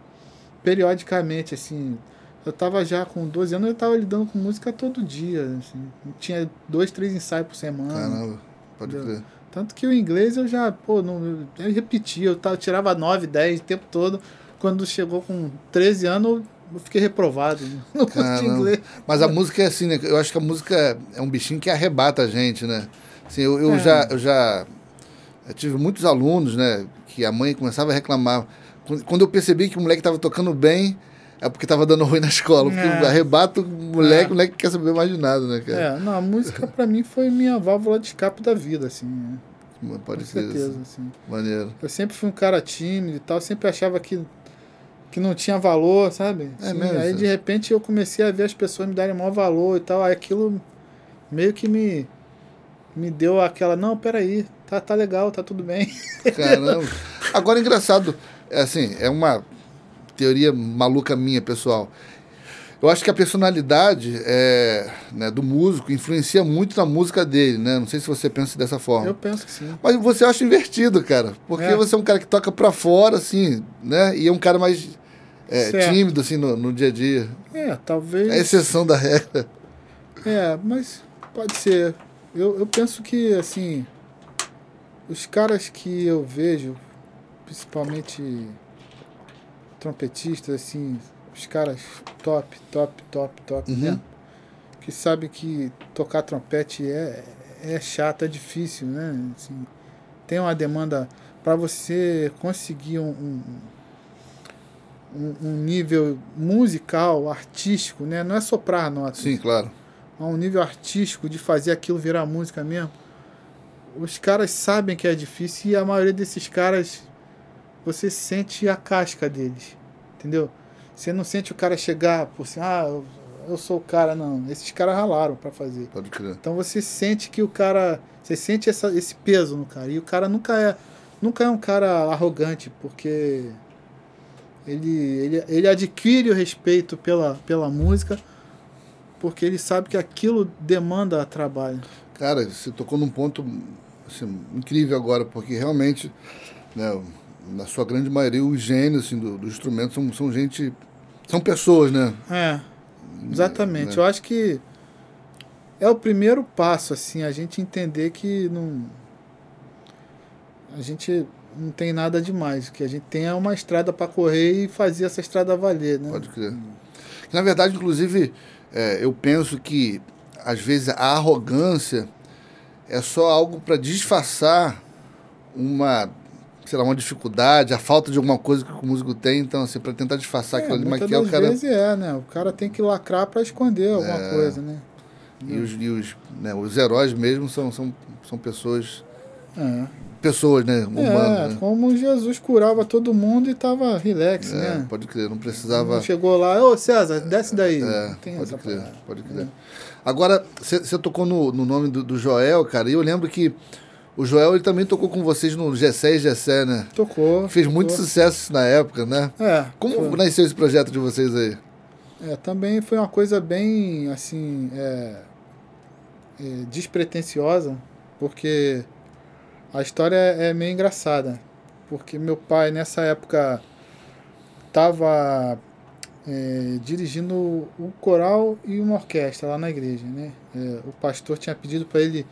periodicamente, assim, eu estava já com doze anos, eu estava lidando com música todo dia, assim. Tinha dois, três ensaios por semana. Caramba, pode crer. Tanto que o inglês eu já, pô, não, eu repetia, eu, tava, eu tirava nove, dez o tempo todo. Quando chegou com treze anos, eu fiquei reprovado. Não curti inglês. Mas a música é assim, né? Eu acho que a música é um bichinho que arrebata a gente, né? Assim, eu, eu, é. já, eu já eu tive muitos alunos, né? Que a mãe começava a reclamar. Quando eu percebi que o moleque estava tocando bem, é porque estava dando ruim na escola. Porque é. arrebata o moleque, é. o moleque quer saber mais de nada, né, cara? É, não, a música pra mim foi minha válvula de escape da vida, assim, né? Pode ser. Com certeza, assim. Maneiro. Eu sempre fui um cara tímido e tal, sempre achava que, que não tinha valor, sabe? É assim, mesmo. Aí, de repente, eu comecei a ver as pessoas me darem maior valor e tal, aí aquilo meio que me, me deu aquela, não, peraí, tá, tá legal, tá tudo bem. Caramba. Agora, engraçado, assim, é uma teoria maluca minha, pessoal. Eu acho que a personalidade é, né, do músico influencia muito na música dele, né? Não sei se você pensa dessa forma. Eu penso que sim. Mas você acha invertido, cara. Porque é. você é um cara que toca pra fora, assim, né? E é um cara mais é, tímido, assim, no, no dia a dia. É, talvez... É exceção da regra. É, mas pode ser. Eu, eu penso que, assim, os caras que eu vejo, principalmente... trompetistas, assim, os caras top, top, top, top, uhum. né? Que sabem que tocar trompete é, é chato, é difícil, né? Assim, tem uma demanda para você conseguir um, um, um nível musical, artístico, né? Não é soprar notas. Sim, claro. É um nível artístico de fazer aquilo virar música mesmo. Os caras sabem que é difícil e a maioria desses caras... você sente a casca deles, entendeu? Você não sente o cara chegar por assim, ah, eu, eu sou o cara, não. Esses caras ralaram pra fazer. Pode crer. Então você sente que o cara, você sente essa, esse peso no cara, e o cara nunca é, nunca é um cara arrogante, porque ele, ele, ele adquire o respeito pela, pela música, porque ele sabe que aquilo demanda trabalho. Cara, você tocou num ponto assim, incrível agora, porque realmente, né, na sua grande maioria, os gênios assim, do, do instrumento são, são gente... São pessoas, né? É, exatamente. É, né? Eu acho que é o primeiro passo, assim, a gente entender que não... A gente não tem nada demais. Que a gente tem uma estrada para correr e fazer essa estrada valer, né? Pode crer. Na verdade, inclusive, é, eu penso que, às vezes, a arrogância é só algo para disfarçar uma... sei lá, uma dificuldade, a falta de alguma coisa que o músico tem, então, assim, pra tentar disfarçar é, aquilo ali, maquiar o cara... Vezes é, né? O cara tem que lacrar pra esconder é... alguma coisa, né? E, os, e os, né, os heróis mesmo são, são, são pessoas... É. Pessoas, né? Humanos, é, né? Como Jesus curava todo mundo e tava relax, é, né? Pode crer, não precisava... Não chegou lá, ô César, desce daí. É, tem pode crer, parada. Pode crer. É. Agora, você tocou no, no nome do, do Joel, cara, e eu lembro que o Joel, ele também tocou com vocês no Jessé e Jessé, né? Tocou. Fez tocou. muito sucesso na época, né? É. Como foi. Nasceu esse projeto de vocês aí? É, também foi uma coisa bem, assim, é, é, despretensiosa, porque a história é meio engraçada. Porque meu pai, nessa época, estava é, dirigindo um coral e uma orquestra lá na igreja, né? É, o pastor tinha pedido para ele...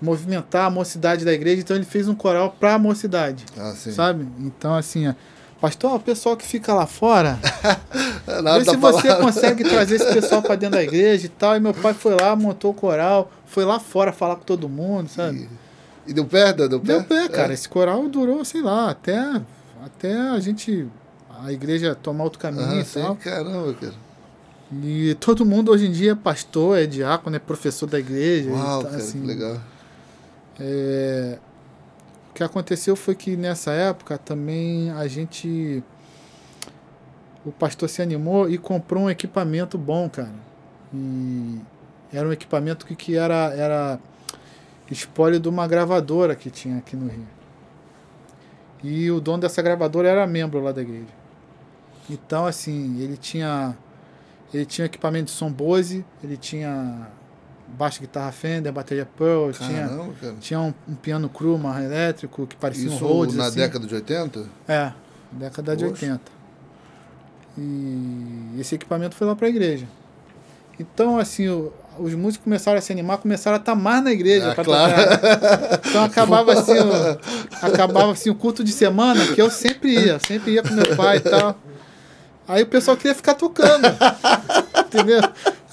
movimentar a mocidade da igreja, então ele fez um coral pra mocidade, ah, sim. sabe? Então, assim, ó, pastor, o pessoal que fica lá fora, vê se você palavra. consegue trazer esse pessoal pra dentro da igreja e tal, e meu pai foi lá, montou o coral, foi lá fora falar com todo mundo, sabe? E, e deu pé? Deu, deu pé, pé cara, é. Esse coral durou, sei lá, até, até a gente, a igreja tomar outro caminho ah, e sim, tal. Caramba, cara. E todo mundo hoje em dia é pastor, é diácono, é professor da igreja. Uau, e tá, cara, assim, que legal. É, o que aconteceu foi que nessa época também a gente, o pastor se animou e comprou um equipamento bom, cara. E era um equipamento que, que era, era espólio de uma gravadora que tinha aqui no Rio. E o dono dessa gravadora era membro lá da igreja. Então, assim, ele tinha, ele tinha equipamento de som Bose, ele tinha... baixo, guitarra Fender, bateria Pearl, Caramba, tinha, tinha um, um piano Krumah elétrico que parecia isso um Rhodes. Isso na assim. década de oitenta? É, década Poxa. de oitenta. E esse equipamento foi lá para a igreja. Então, assim, o, os músicos começaram a se animar, começaram a estar mais na igreja. Ah, claro. Então, acabava assim, o, acabava assim o culto de semana, que eu sempre ia, sempre ia com meu pai e tal. Aí o pessoal queria ficar tocando, entendeu?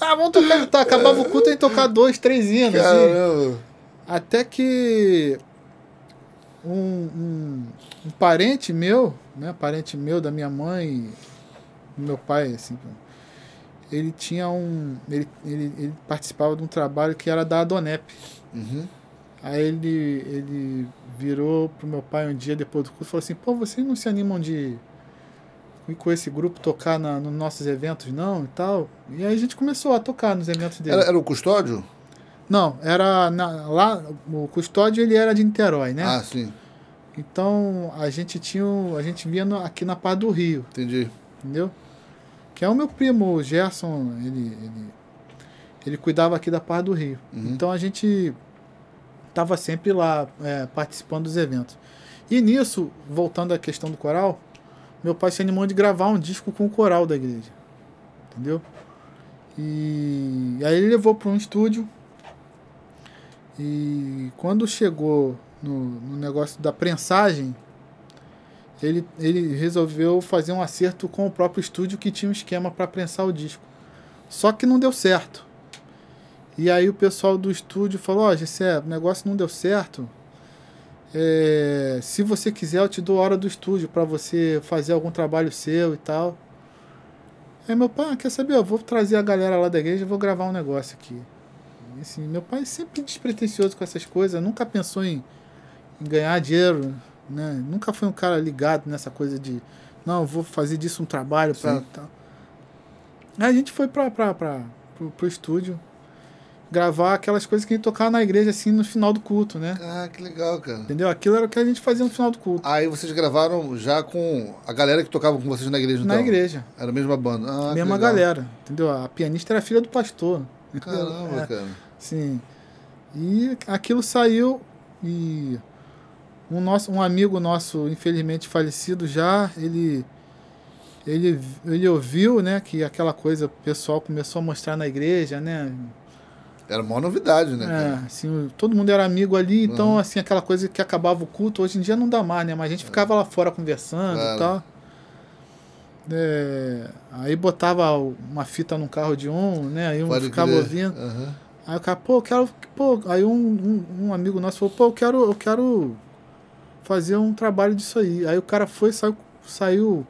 Ah, vamos tocar, tá, acabava o culto em tocar dois, três hinos. Assim. Até que um, um, um parente meu, né, parente meu da minha mãe, meu pai, assim, ele tinha um, ele, ele, ele participava de um trabalho que era da Adonep. Uhum. Aí ele, ele virou pro meu pai um dia depois do curso e falou assim, pô, vocês não se animam de ir com esse grupo tocar na, nos nossos eventos não e tal? E aí a gente começou a tocar nos eventos dele. Era, era o Custódio? Não, era na, lá, o Custódio ele era de Niterói, né? Ah, sim. Então a gente tinha, a gente via no, aqui na Pá do Rio. Entendi. Entendeu? Que é o meu primo, o Gerson, ele, ele, ele cuidava aqui da parte do Rio. Uhum. Então a gente estava sempre lá é, participando dos eventos. E nisso, voltando à questão do coral, meu pai se animou de gravar um disco com o coral da igreja. Entendeu? E aí ele levou para um estúdio. E quando chegou no, no negócio da prensagem, Ele, ele resolveu fazer um acerto com o próprio estúdio que tinha um esquema para prensar o disco. Só que não deu certo. E aí o pessoal do estúdio falou, ó, Jessé, o negócio não deu certo. É, se você quiser, eu te dou a hora do estúdio para você fazer algum trabalho seu e tal. Aí meu pai, ah, quer saber, eu vou trazer a galera lá da igreja e vou gravar um negócio aqui. E assim, meu pai sempre despretensioso com essas coisas, nunca pensou em, em ganhar dinheiro, né? Nunca foi um cara ligado nessa coisa de não, eu vou fazer disso um trabalho pra, tá. Aí a gente foi pra, pra, pra, pro, pro estúdio gravar aquelas coisas que a gente tocava na igreja assim no final do culto, né? Ah, que legal, cara. Entendeu? Aquilo era o que a gente fazia no final do culto. Aí vocês gravaram já com a galera que tocava com vocês na igreja? Na então? igreja. Era a mesma banda? Ah, mesma galera, entendeu? A pianista era a filha do pastor. Caramba, é, cara. Sim. E aquilo saiu e... Um, nosso, um amigo nosso, infelizmente falecido já, ele, ele, ele ouviu, né, que aquela coisa o pessoal começou a mostrar na igreja, né? Era uma novidade, né? É, assim, todo mundo era amigo ali, então, uhum, assim, aquela coisa que acabava o culto, hoje em dia não dá mais, né? Mas a gente ficava lá fora conversando, claro, e tal. É, aí botava uma fita num carro de um, né? Aí um Pode ficava querer. ouvindo. Uhum. Aí o cara, pô, eu quero... Pô. Aí um, um, um amigo nosso falou, pô, eu quero... Eu quero fazer um trabalho disso aí. Aí o cara foi, saiu, saiu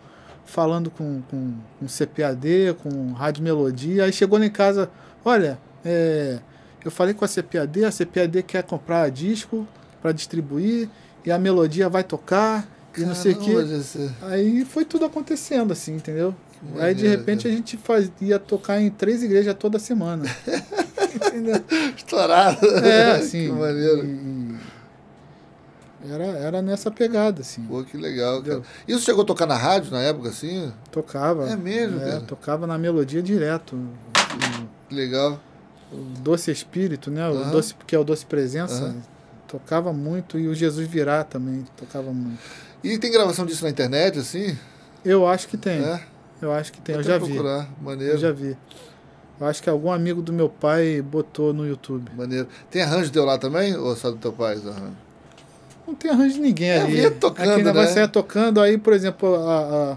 falando com, com, com C P A D, com Rádio Melodia. Aí chegou lá em casa, olha, é, eu falei com a C P A D, a C P A D quer comprar disco para distribuir, e a Melodia vai tocar, e não sei o quê. Aí foi tudo acontecendo, assim, entendeu? Maneiro, aí de repente cara. a gente faz, ia tocar em três igrejas toda semana. Entendeu? Estourado. É, assim. Que maneiro. E, e, Era, era nessa pegada, assim. Pô, que legal, entendeu, cara? Isso chegou a tocar na rádio na época, assim? Tocava. É mesmo, é, cara? Tocava na Melodia direto. Que legal. O Doce Espírito, né? Uhum. O Doce, que é o Doce Presença, uhum, tocava muito. E o Jesus Virá também tocava muito. E tem gravação disso na internet, assim? Eu acho que tem. É? Eu acho que tem. Vou Eu já procurar. vi. Maneiro. Eu já vi. Eu acho que algum amigo do meu pai botou no YouTube. Maneiro. Tem arranjo teu lá também? Ou só do teu pai? Arranjo? Não tem arranjo de ninguém é, ali. Aquele negócio ia tocando, aí, por exemplo, a, a,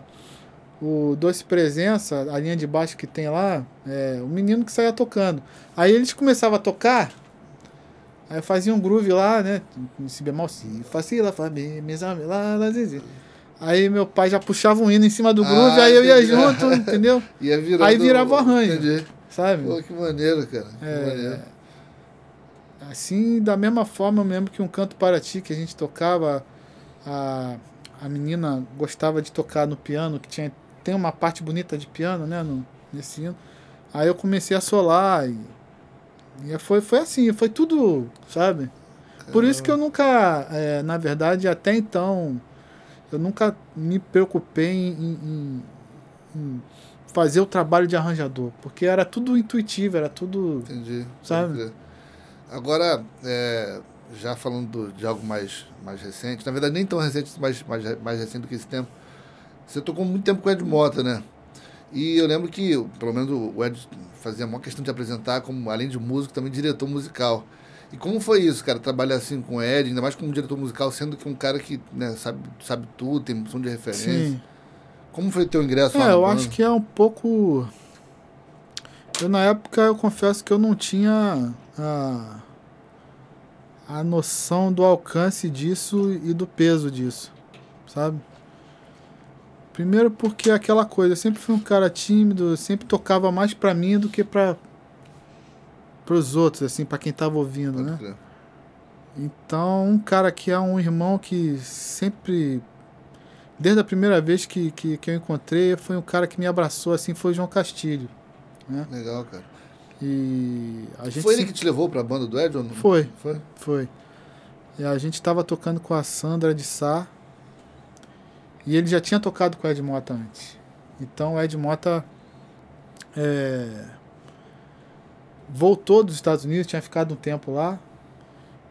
o Doce Presença, a linha de baixo que tem lá, é o menino que saia tocando. Aí eles começavam a tocar, aí faziam um groove lá, né? Si bemol, si, fá, si, lá, fá, mi, mi, lá, lá, zizi. Aí meu pai já puxava um hino em cima do groove, ah, aí eu ia entendi. junto, entendeu? Ia virando, aí virava o arranjo, entendi. sabe? Pô, que maneiro, cara. Que é, maneiro. Assim, da mesma forma, eu me lembro que um Canto para Ti, que a gente tocava, a, a menina gostava de tocar no piano, que tinha, tem uma parte bonita de piano, né, no, nesse hino. Aí eu comecei a solar, e, e foi, foi assim, foi tudo, sabe? Caramba. Por isso que eu nunca, é, na verdade, até então, eu nunca me preocupei em, em, em fazer o trabalho de arranjador, porque era tudo intuitivo, era tudo, entendi, sabe? Entendi. Agora, é, já falando do, de algo mais, mais recente, na verdade nem tão recente, mas mais, mais recente do que esse tempo, você tocou muito tempo com o Ed Motta, né? E eu lembro que, pelo menos, o Ed fazia a maior questão de apresentar, como, além de músico, também diretor musical. E como foi isso, cara, trabalhar assim com o Ed, ainda mais como diretor musical, sendo que um cara que, né, sabe, sabe tudo, tem um som de referência. Sim. Como foi o teu ingresso? É, eu acho que é um pouco... Eu, na época, eu confesso que eu não tinha a, a noção do alcance disso e do peso disso, sabe? Primeiro porque aquela coisa, eu sempre fui um cara tímido, eu sempre tocava mais pra mim do que pra... pros outros, assim, pra quem tava ouvindo, né? Crer. Então, um cara que é um irmão que sempre, desde a primeira vez que, que, que eu encontrei, foi um cara que me abraçou, assim, foi o João Castilho, né? Legal, cara. E a gente... Foi ele se... que te levou pra banda do Ed? Ou não? Foi, foi, foi. E a gente tava tocando com a Sandra de Sá, e ele já tinha tocado com o Ed Motta antes. Então, o Ed Motta, é... voltou dos Estados Unidos, tinha ficado um tempo lá,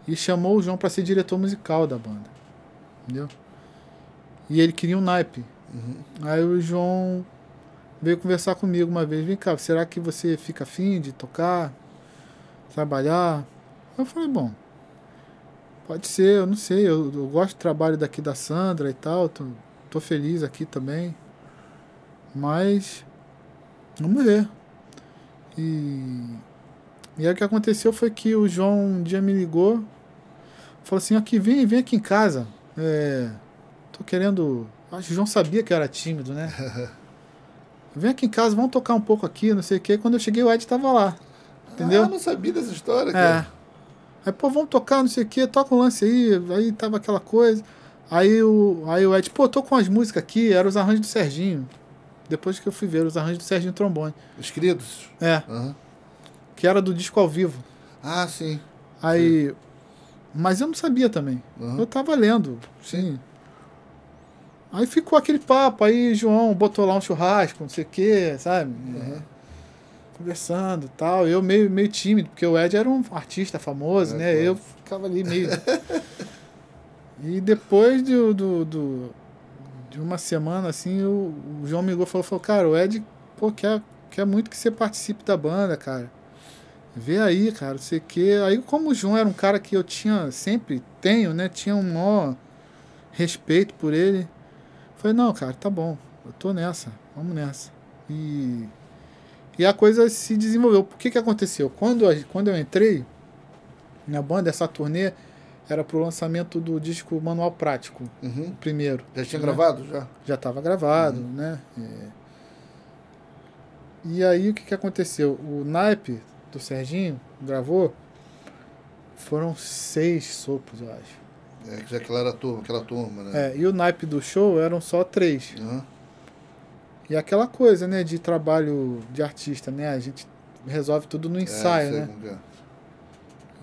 e chamou o João para ser diretor musical da banda, entendeu? E ele queria um naipe. Uhum. Aí o João veio conversar comigo uma vez: vem cá, será que você fica afim de tocar, trabalhar? Eu falei, bom, pode ser, eu não sei, eu, eu gosto do trabalho daqui da Sandra e tal, tô, tô feliz aqui também, mas vamos ver. E... E aí o que aconteceu foi que o João um dia me ligou, falou assim, aqui, vem, vem aqui em casa, é, tô querendo, acho que o João sabia que eu era tímido, né? Vem aqui em casa, vamos tocar um pouco aqui, não sei o que. Quando eu cheguei, o Ed tava lá, entendeu? Ah, eu não sabia dessa história, cara. É. Aí, pô, vamos tocar, não sei o que, toca um lance aí, aí tava aquela coisa. Aí o, aí o Ed, pô, tô com as músicas aqui, eram os arranjos do Serginho. Depois que eu fui ver os arranjos do Serginho Trombone. Os queridos? É. Uhum. Que era do disco ao vivo. Ah, sim. Aí... Sim. Mas eu não sabia também. Uhum. Eu tava lendo. Sim. Aí ficou aquele papo. Aí João botou lá um churrasco, não sei o quê, sabe? Uhum. É. Conversando e tal. Eu meio, meio tímido, porque o Ed era um artista famoso, é, né? Claro. Eu ficava ali meio... E depois do... do, do... de uma semana, assim, o, o João me ligou e falou, falou, cara, o Ed, pô, quer, quer muito que você participe da banda, cara. Vê aí, cara, não sei o quê. Aí, como o João era um cara que eu tinha, sempre tenho, né, tinha um maior respeito por ele, falei, não, cara, tá bom, eu tô nessa, vamos nessa. E, e a coisa se desenvolveu. Por que que aconteceu? Quando, quando eu entrei na banda, essa turnê, era pro lançamento do disco Manual Prático, uhum. O primeiro. Já tinha, né? Gravado? Já Já estava gravado, uhum. Né? É. E aí, o que, que aconteceu? O naipe do Serginho gravou, foram seis sopros, eu acho. É, já que era turma, aquela turma, né? É, e o naipe do show eram só três. Uhum. E aquela coisa, né, de trabalho de artista, né? A gente resolve tudo no ensaio, é, sei, né? Como é.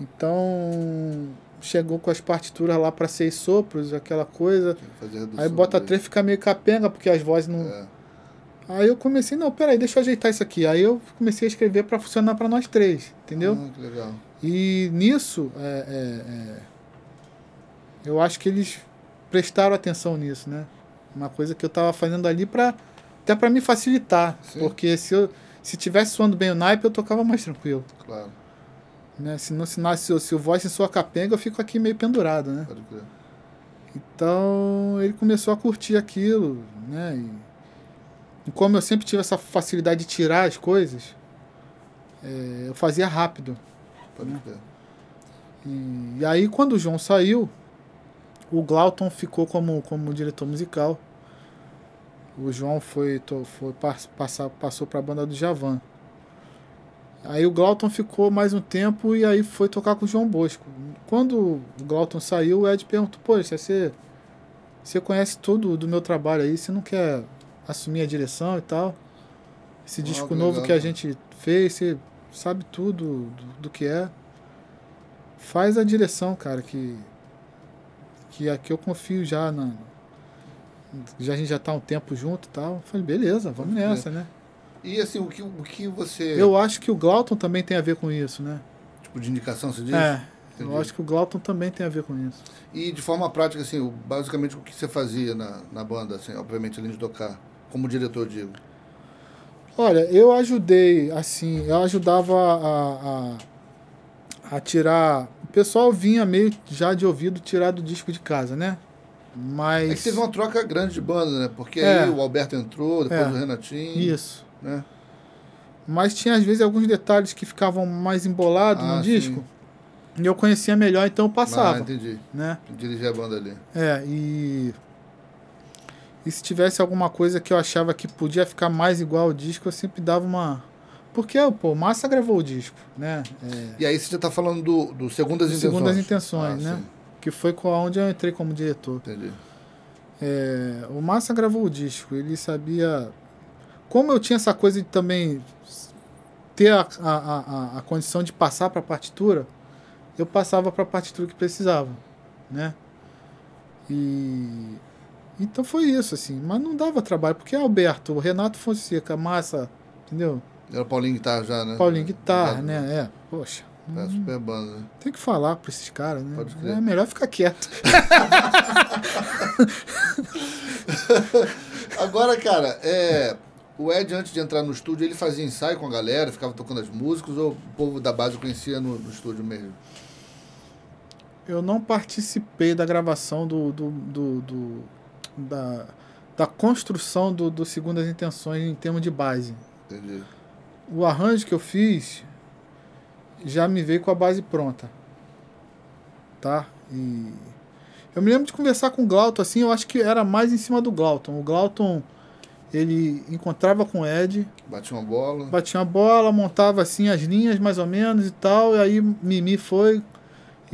Então... chegou com as partituras lá para seis sopros, aquela coisa, aí bota dele. Três, fica meio capenga, porque as vozes não... É. Aí eu comecei, não, peraí, deixa eu ajeitar isso aqui. Aí eu comecei a escrever para funcionar para nós três, entendeu? Ah, que legal. E nisso, é, é, é, eu acho que eles prestaram atenção nisso, né? Uma coisa que eu tava fazendo ali para até para me facilitar, sim. Porque se eu se tivesse soando bem o naipe, eu tocava mais tranquilo. Claro. Né? Se, não, se, nasce, se o voz em sua capenga, eu fico aqui meio pendurado, né? Pode crer. Então ele começou a curtir aquilo, né? E, e como eu sempre tive essa facilidade de tirar as coisas, é, eu fazia rápido. Pode né? crer. E, e aí quando o João saiu, o Glauton ficou como, como diretor musical. O João foi, foi, passou, passou para a banda do Javan. Aí o Glauton ficou mais um tempo e aí foi tocar com o João Bosco. Quando o Glauton saiu, o Ed perguntou, pô, você, você conhece tudo do meu trabalho aí, você não quer assumir a direção e tal? Esse oh, disco que novo legal, que a cara. Gente fez, você sabe tudo do, do que é. Faz a direção, cara, que, que aqui eu confio já na... Já, a gente já tá um tempo junto e tal. Eu falei, beleza, vamos nessa, né? E assim, o que, o que você... Eu acho que o Glauton também tem a ver com isso, né? Tipo, de indicação, você diz? É, entendi. Eu acho que o Glauton também tem a ver com isso. E de forma prática, assim, basicamente o que você fazia na, na banda, assim, obviamente, além de tocar, como diretor, digo? Olha, eu ajudei, assim, eu ajudava a, a, a tirar... O pessoal vinha meio já de ouvido tirar do disco de casa, né? Mas... É que teve uma troca grande de banda, né? Porque é. aí o Alberto entrou, depois é. o Renatinho... Isso. Né? Mas tinha, às vezes, alguns detalhes que ficavam mais embolados ah, no disco. Sim. E eu conhecia melhor, então eu passava. Ah, entendi. Né? Dirigir a banda ali. É, e... E se tivesse alguma coisa que eu achava que podia ficar mais igual ao disco, eu sempre dava uma... Porque, pô, o Massa gravou o disco, né? É... E aí você já tá falando do, do Segundas do Intenções. Segundas Intenções, ah, né? Sim. Que foi onde eu entrei como diretor. Entendi. É... O Massa gravou o disco, ele sabia... Como eu tinha essa coisa de também ter a, a, a, a condição de passar para a partitura, eu passava para a partitura que precisava, né? E... Então foi isso, assim. Mas não dava trabalho, porque Alberto, o Renato Fonseca, Massa, entendeu? Era o Paulinho Guitarra já, né? Paulinho Guitarra, é, né? É, poxa. É hum, super banda, né? Tem que falar pra esses caras, né? Pode crer. É melhor ficar quieto. Agora, cara, é, o Ed, antes de entrar no estúdio, ele fazia ensaio com a galera, ficava tocando as músicas, ou o povo da base conhecia no, no estúdio mesmo? Eu não participei da gravação do... do, do, do... Da, da construção do, do Segundas Intenções em termos de base. Entendi. O arranjo que eu fiz já me veio com a base pronta, tá? E eu me lembro de conversar com o Glauton, assim, eu acho que era mais em cima do Glauton. O Glauton, ele encontrava com o Ed, batia uma bola, batia uma bola, montava assim as linhas mais ou menos e tal, e aí Mimi foi...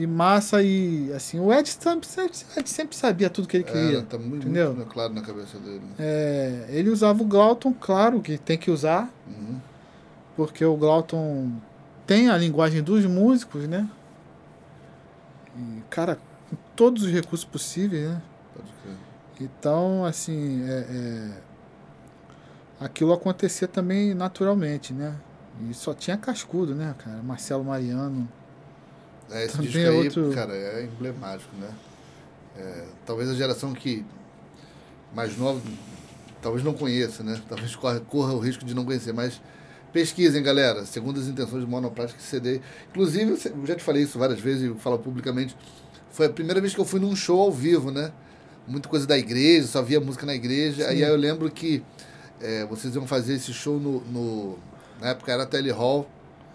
E Massa e, assim, o Ed sempre, Ed sempre sabia tudo que ele queria. É, tá muito, entendeu? Muito claro na cabeça dele. É, ele usava o Glauton, claro, que tem que usar, uhum. Porque o Glauton tem a linguagem dos músicos, né? E, cara, com todos os recursos possíveis, né? Pode ser. Então, assim, é, é, aquilo acontecia também naturalmente, né? E só tinha cascudo, né, cara? Marcelo Mariano... É, esse também disco aí, outro... cara, é emblemático, né? É, talvez a geração que mais nova, talvez não conheça, né? Talvez corra, corra o risco de não conhecer, mas pesquisem, galera. Segundas Intenções de Monoplástico C D. Inclusive, eu já te falei isso várias vezes e falo publicamente, foi a primeira vez que eu fui num show ao vivo, né? Muita coisa da igreja, só via música na igreja. Sim. Aí eu lembro que é, vocês iam fazer esse show no, no... Na época era a Tele Hall.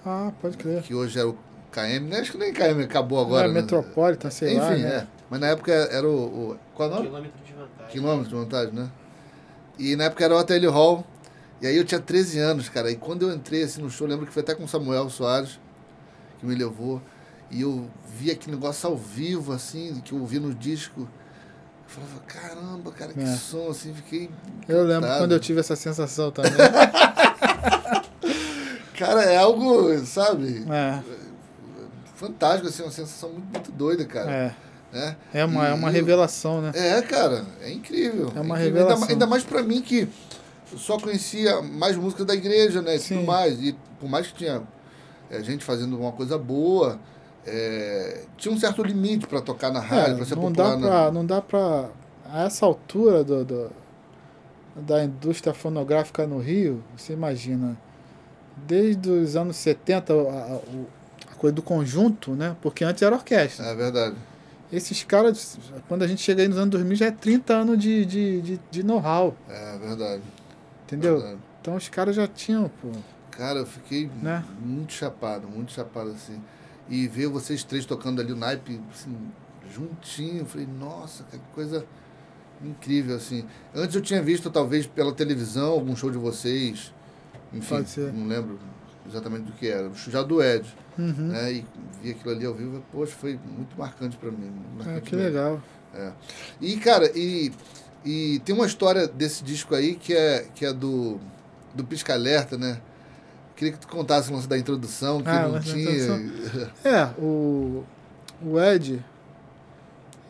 Ah, pode crer. Que hoje é o K M, né? Acho que nem K M, acabou agora. É, né? Metropolitan, sei Enfim, lá. Enfim, né? é. Mas na época era o... o qual é o nome? Quilômetro de Vantagem. Quilômetro de Vantagem, né? E na época era o Hotel Hall. E aí eu tinha treze anos, cara. E quando eu entrei assim no show, lembro que foi até com o Samuel Soares, que me levou. E eu vi aquele negócio ao vivo, assim, que eu ouvi no disco. Eu falava, caramba, cara, que é. som, assim. Fiquei encantado. Eu lembro quando eu tive essa sensação também. Cara, é algo, sabe? É. Fantástico, assim, uma sensação muito, muito doida, cara. É. Né? É uma, e, é uma revelação, né? É, cara, é incrível. É uma é incrível. revelação. Ainda, ainda mais pra mim que só conhecia mais música da igreja, né? E tudo mais. E por mais que tinha é, gente fazendo uma coisa boa, é, tinha um certo limite pra tocar na rádio, é, pra ser não popular. Dá pra, na... Não dá pra... A essa altura do, do, da indústria fonográfica no Rio, você imagina, desde os anos setenta, o do conjunto, né? Porque antes era orquestra. É verdade. Esses caras, quando a gente chega aí nos anos dois mil, já é trinta anos de, de, de, de know-how. É verdade. Entendeu? Verdade. Então os caras já tinham, pô. Cara, eu fiquei né? muito chapado, muito chapado, assim. E ver vocês três tocando ali o naipe, assim, juntinho, eu falei, nossa, que coisa incrível, assim. Antes eu tinha visto, talvez, pela televisão, algum show de vocês. Enfim, Pode ser. não lembro exatamente do que era. Já do Ed. Uhum. Né, e vi aquilo ali ao vivo, poxa, foi muito marcante pra mim. Marcante ah, que mesmo. legal. É. E, cara, e, e tem uma história desse disco aí que é, que é do, do Pisca Alerta, né? Queria que tu contasse o lance da introdução, que ah, não tinha. É, o, o Ed,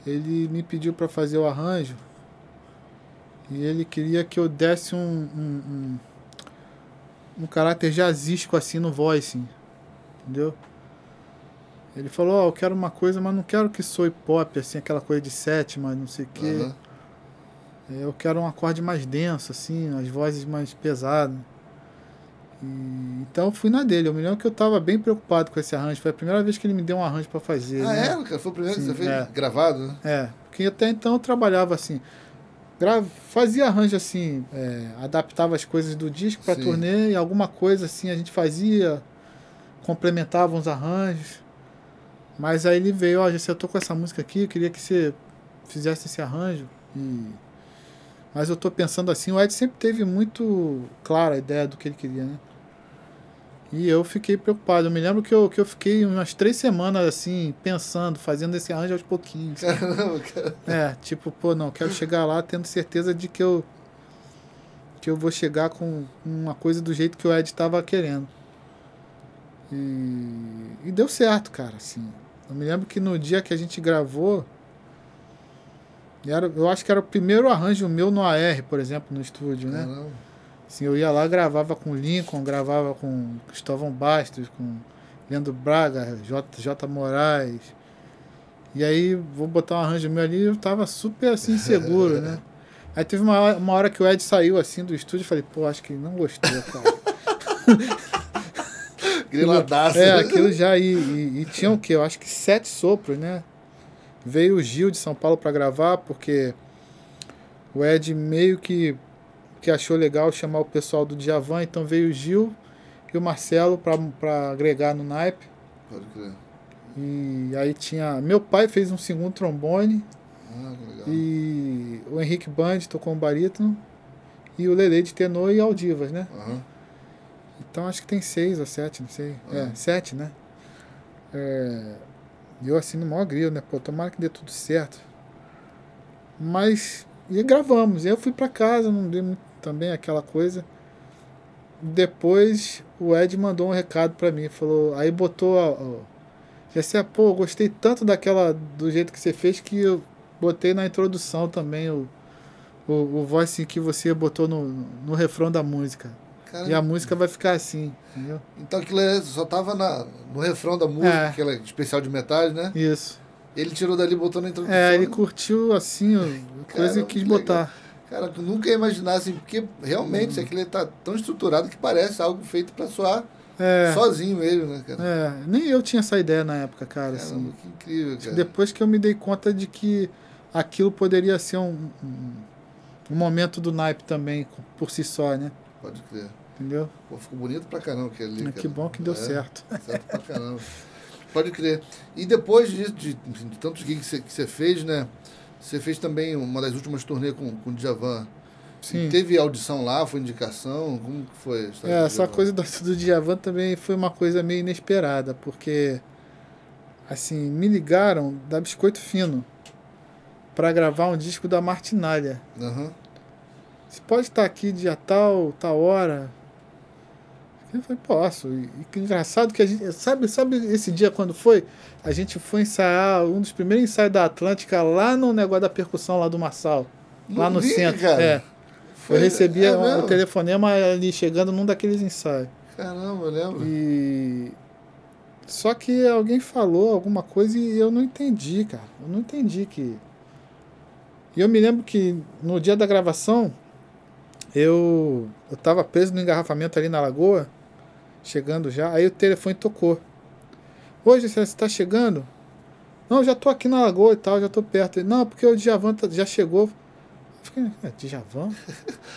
ele me pediu pra fazer o arranjo e ele queria que eu desse um, um, um, um caráter jazzístico assim no voicing. Entendeu? Ele falou, ó, oh, eu quero uma coisa, mas não quero que soe pop, assim, aquela coisa de sétima, não sei o quê. Uhum. Eu quero um acorde mais denso, assim, as vozes mais pesadas. E, então fui na dele. Eu me lembro que eu tava bem preocupado com esse arranjo. Foi a primeira vez que ele me deu um arranjo pra fazer. Ah, né? É? Foi o primeiro que você fez é. gravado? Né? É, porque até então eu trabalhava assim, grava, fazia arranjo assim, é, adaptava as coisas do disco pra Sim. turnê e alguma coisa assim a gente fazia, complementava uns arranjos. Mas aí ele veio, ó, oh, Jessé, eu tô com essa música aqui, eu queria que você fizesse esse arranjo. E... Mas eu tô pensando assim, o Ed sempre teve muito clara a ideia do que ele queria, né? E eu fiquei preocupado. Eu me lembro que eu, que eu fiquei umas três semanas assim, pensando, fazendo esse arranjo aos pouquinhos. Caramba, cara. É, tipo, pô, não, quero chegar lá tendo certeza de que eu, que eu vou chegar com uma coisa do jeito que o Ed tava querendo. E, e deu certo, cara, assim. Eu me lembro que no dia que a gente gravou, era, eu acho que era o primeiro arranjo meu no A R, por exemplo, no estúdio, né? Caramba. Assim, eu ia lá, gravava com Lincoln, gravava com Cristóvão Bastos, com Leandro Braga, J J Moraes. E aí, vou botar um arranjo meu ali, eu tava super, assim, inseguro, né? Aí teve uma, uma hora que o Ed saiu, assim, do estúdio, e falei, pô, acho que ele não gostou, cara. Griladaço. É, aquilo já. E, e, e tinha o quê? Eu acho que sete sopros, né? Veio o Gil de São Paulo pra gravar, porque o Ed meio que, que achou legal chamar o pessoal do Djavan, então veio o Gil e o Marcelo pra, pra agregar no naipe. Pode crer. E aí tinha... Meu pai fez um segundo trombone. Ah, que legal. E o Henrique Band tocou um barítono. E o Lelê de tenor e Aldivas, né? Aham. Uhum. Então acho que tem seis ou sete, não sei. Ah. É, sete, né? É, eu assim no maior grilo, né? Pô, tomara que dê tudo certo. Mas, e gravamos. E eu fui pra casa, não dei muito, também aquela coisa. Depois o Ed mandou um recado pra mim. Falou, aí botou a... a Jessé, pô, gostei tanto daquela, do jeito que você fez, que eu botei na introdução também o, o, o voice que você botou no, no refrão da música. Cara, e a música vai ficar assim, entendeu? Então aquilo só tava na, no refrão da música, é. aquela especial de metade, né? Isso. Ele tirou dali e botou na introdução. É, ele curtiu assim, a coisa e quis botar. Cara, tu nunca ia imaginar assim, porque realmente hum. aquilo tá tão estruturado que parece algo feito pra soar é. sozinho mesmo, né, cara? É, nem eu tinha essa ideia na época, cara. Caramba, assim. Que incrível, cara. Depois que eu me dei conta de que aquilo poderia ser um, um, um momento do naipe também, por si só, né? Pode crer. Entendeu? Pô, ficou bonito pra caramba aquele ali. Que bom que deu é, certo. Certo pra caramba. Pode crer. E depois disso, de, de, de tantos gigs que você fez, né? Você fez também uma das últimas turnês com, com o Djavan. Sim. E teve audição lá, foi indicação? Como que foi? É, essa coisa do, do Djavan também foi uma coisa meio inesperada, porque, assim, me ligaram da Biscoito Fino pra gravar um disco da Martinalha. Aham. Uhum. Você pode estar aqui dia tal, tal hora? Eu falei, posso. E, e que engraçado que a gente... Sabe, sabe esse dia quando foi? A gente foi ensaiar um dos primeiros ensaios da Atlântica lá no negócio da percussão lá do Marçal. Lá no centro. Cara. É. Foi, eu recebi é um, o telefonema ali chegando num daqueles ensaios. Caramba, eu lembro. E... Só que alguém falou alguma coisa e eu não entendi, cara. Eu não entendi que... E eu me lembro que no dia da gravação... Eu, eu tava preso no engarrafamento ali na Lagoa, chegando já, aí o telefone tocou. Hoje você está chegando? Não, já tô aqui na Lagoa e tal, já tô perto. Ele, não, porque o Djavan tá, já chegou. Eu fiquei, é, Djavan?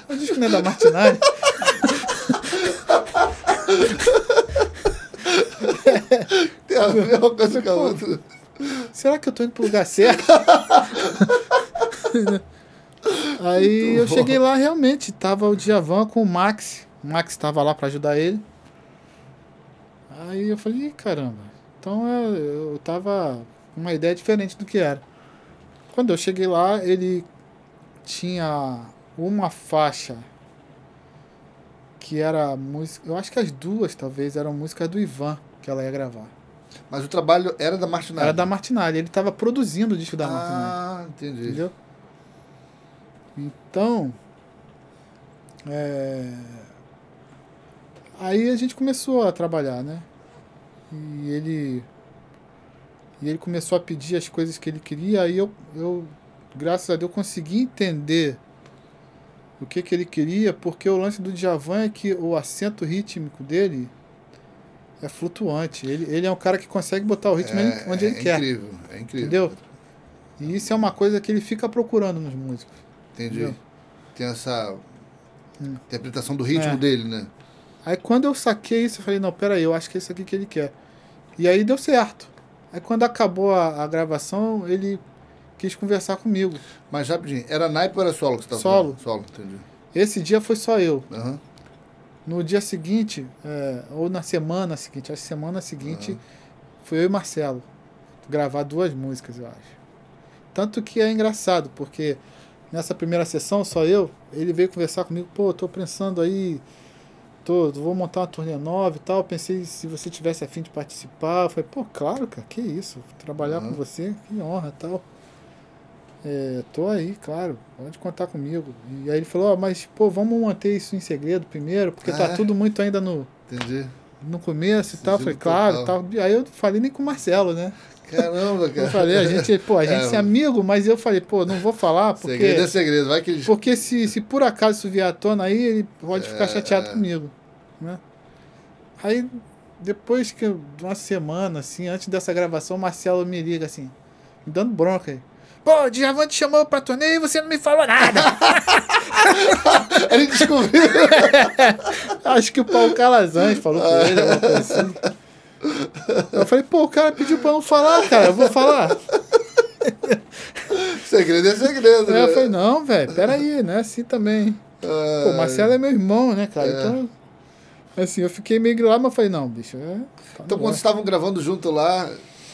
O disco não é da Martinalha? Tem a ver uma coisa com a outra. Será que eu tô indo pro lugar certo? Aí muito eu bom. Cheguei lá, realmente, tava o Djavan com o Max. O Max tava lá pra ajudar ele. Aí eu falei, caramba. Então eu, eu tava com uma ideia diferente do que era. Quando eu cheguei lá, ele tinha uma faixa que era música... Eu acho que as duas, talvez, eram músicas do Ivan que ela ia gravar. Mas o trabalho era da Martinalha? Era da Martinalha. Ele tava produzindo o disco da ah, Martinalha. Ah, entendi. Entendeu? Então, é... aí a gente começou a trabalhar, né? E ele, e ele começou a pedir as coisas que ele queria, aí eu, eu, graças a Deus, consegui entender o que, que ele queria, porque o lance do Djavan é que o acento rítmico dele é flutuante. Ele, ele é um cara que consegue botar o ritmo é, onde é ele quer. É incrível, é incrível. Entendeu? E isso é uma coisa que ele fica procurando nos músicos. Entendi. Entendeu? Tem essa hum. interpretação do ritmo é. dele, né? Aí quando eu saquei isso, eu falei, não, peraí, eu acho que é isso aqui que ele quer. E aí deu certo. Aí quando acabou a, a gravação, ele quis conversar comigo. Mas rapidinho, era naipe ou era solo que você estava falando? Solo. Solo, entendi. Esse dia foi só eu. Uhum. No dia seguinte, é, ou na semana seguinte, a semana seguinte, uhum. foi eu e Marcelo gravar duas músicas, eu acho. Tanto que é engraçado, porque nessa primeira sessão, só eu, ele veio conversar comigo, pô, tô pensando aí, tô, vou montar uma turnê nova e tal, pensei se você tivesse a fim de participar. Eu falei, pô, claro, cara, que isso, trabalhar uhum. com você, que honra e tal. É, tô aí, claro, pode contar comigo. E aí ele falou, oh, mas pô, vamos manter isso em segredo primeiro, porque ah, tá tudo muito ainda no, no começo e tal. Falei, claro, tal. Aí eu falei nem com o Marcelo, né? Caramba, cara. Eu falei, a gente, pô, a gente é, é amigo, mas eu falei, pô, não vou falar, porque... Segredo é segredo, vai que ele... Porque se, se por acaso isso vier à tona aí, ele pode é, ficar chateado é. comigo, né? Aí, depois que uma semana, assim, antes dessa gravação, o Marcelo me liga, assim, me dando bronca aí. Pô, o Djavan te chamou pra turnê e você não me falou nada. Ele descobriu. Acho que o Paulo Calazans falou com ele, alguma coisa assim. Eu falei, pô, o cara pediu pra não falar, cara, eu vou falar. Segredo é segredo, né? Eu falei, não, velho, peraí, não é assim também. Ai. Pô, o Marcelo é meu irmão, né, cara? É. Então, assim, eu fiquei meio grilado, mas falei, não, bicho. É, tá então, quando vocês estavam gravando junto lá...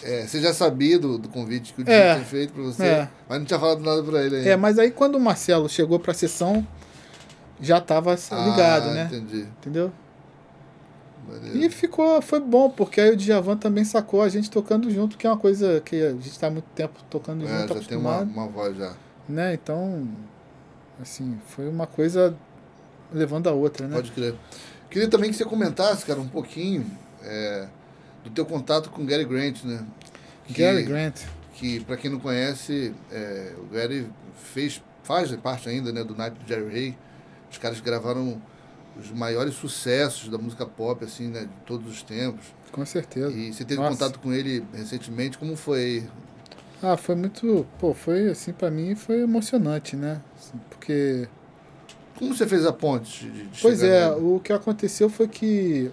É, você já sabia do, do convite que o Dino é, tinha feito pra você, é. mas não tinha falado nada pra ele ainda. É, mas aí quando o Marcelo chegou pra sessão, já tava ligado, ah, né? Entendi. Entendeu? Valeu. E ficou, foi bom, porque aí o Djavan também sacou a gente tocando junto, que é uma coisa que a gente tá há muito tempo tocando é, junto, já acostumado. Tem uma, uma voz já. Né, então, assim, foi uma coisa levando a outra, né? Pode crer. Queria também que você comentasse, cara, um pouquinho... É... do teu contato com o Gary Grant, né? Que, Gary Grant. Que, pra quem não conhece, é, o Gary fez, faz parte ainda, né, do naipe do Jerry Ray. Os caras gravaram os maiores sucessos da música pop, assim, né, de todos os tempos. Com certeza. E você teve Nossa. contato com ele recentemente, como foi? Ah, foi muito... Pô, foi, assim, pra mim, foi emocionante, né? Assim, porque... Como você fez a ponte de, de Pois é, nele? O que aconteceu foi que...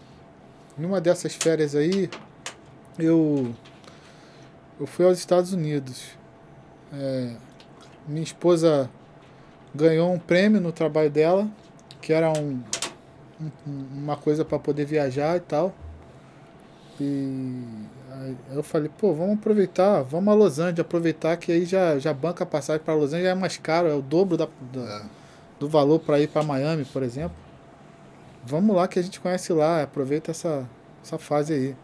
Numa dessas férias aí, eu, eu fui aos Estados Unidos. É, minha esposa ganhou um prêmio no trabalho dela, que era um, um, uma coisa para poder viajar e tal. E aí eu falei, pô, vamos aproveitar, vamos a Los Angeles, aproveitar que aí já, já banca a passagem para Los Angeles, é mais caro, é o dobro da, da, do valor para ir para Miami, por exemplo. Vamos lá que a gente conhece lá, aproveita essa, essa fase aí.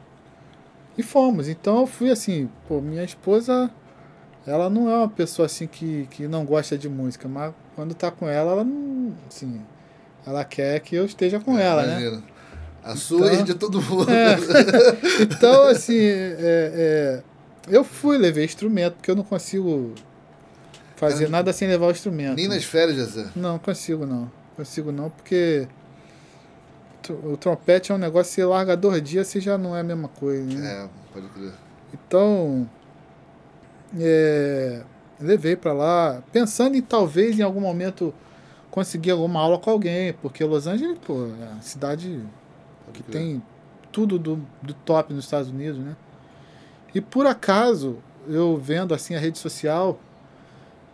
E fomos, então eu fui assim, pô, minha esposa, ela não é uma pessoa assim que, que não gosta de música, mas quando tá com ela, ela não, assim, ela quer que eu esteja com é, ela, imagina. Né? A sua então, e de todo mundo. É. Então, assim, é, é, eu fui, levei instrumento, porque eu não consigo fazer eu, nada sem levar o instrumento. Nem nas férias, Jessé? Não, consigo não, consigo não, porque... O trompete é um negócio, você larga dois dias, você já não é a mesma coisa, né? É, pode crer. Então, é, levei pra lá, pensando em talvez em algum momento conseguir alguma aula com alguém, porque Los Angeles, pô, é uma cidade que tem tudo do, do top nos Estados Unidos, né? E por acaso, eu vendo assim a rede social,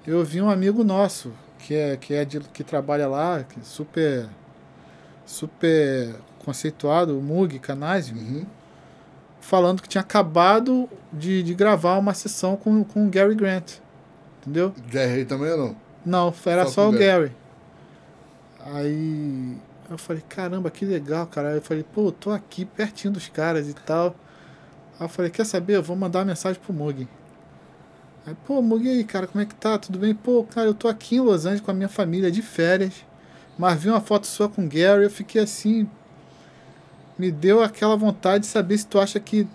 eu vi um amigo nosso, que, é, que, é de, que trabalha lá, que é super... super conceituado, o Mug Canazio, uhum. falando que tinha acabado de, de gravar uma sessão com, com o Gary Grant, entendeu? Jerry também ou não? Não, era só, só o Gary. Gary. Aí eu falei, caramba, que legal, cara. Aí eu falei, pô, eu tô aqui pertinho dos caras e tal. Aí eu falei, quer saber? Eu vou mandar uma mensagem pro Mug. Aí, pô, Mug, aí, cara, como é que tá? Tudo bem? Pô, cara, eu tô aqui em Los Angeles com a minha família de férias. Mas vi uma foto sua com o Gary, eu fiquei assim, me deu aquela vontade de saber se tu acha que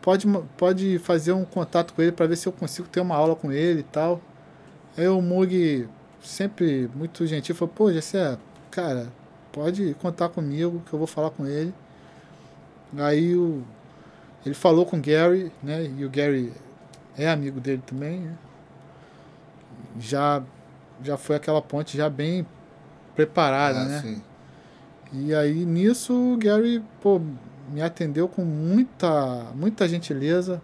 pode, pode fazer um contato com ele para ver se eu consigo ter uma aula com ele e tal. Aí o Mug sempre muito gentil, falou, pô, Jessé, cara, pode contar comigo, que eu vou falar com ele. Aí o, ele falou com o Gary, né, e o Gary é amigo dele também, né? já, já foi aquela ponte já bem preparada, ah, né? Sim. E aí nisso o Gary, pô, me atendeu com muita, muita gentileza.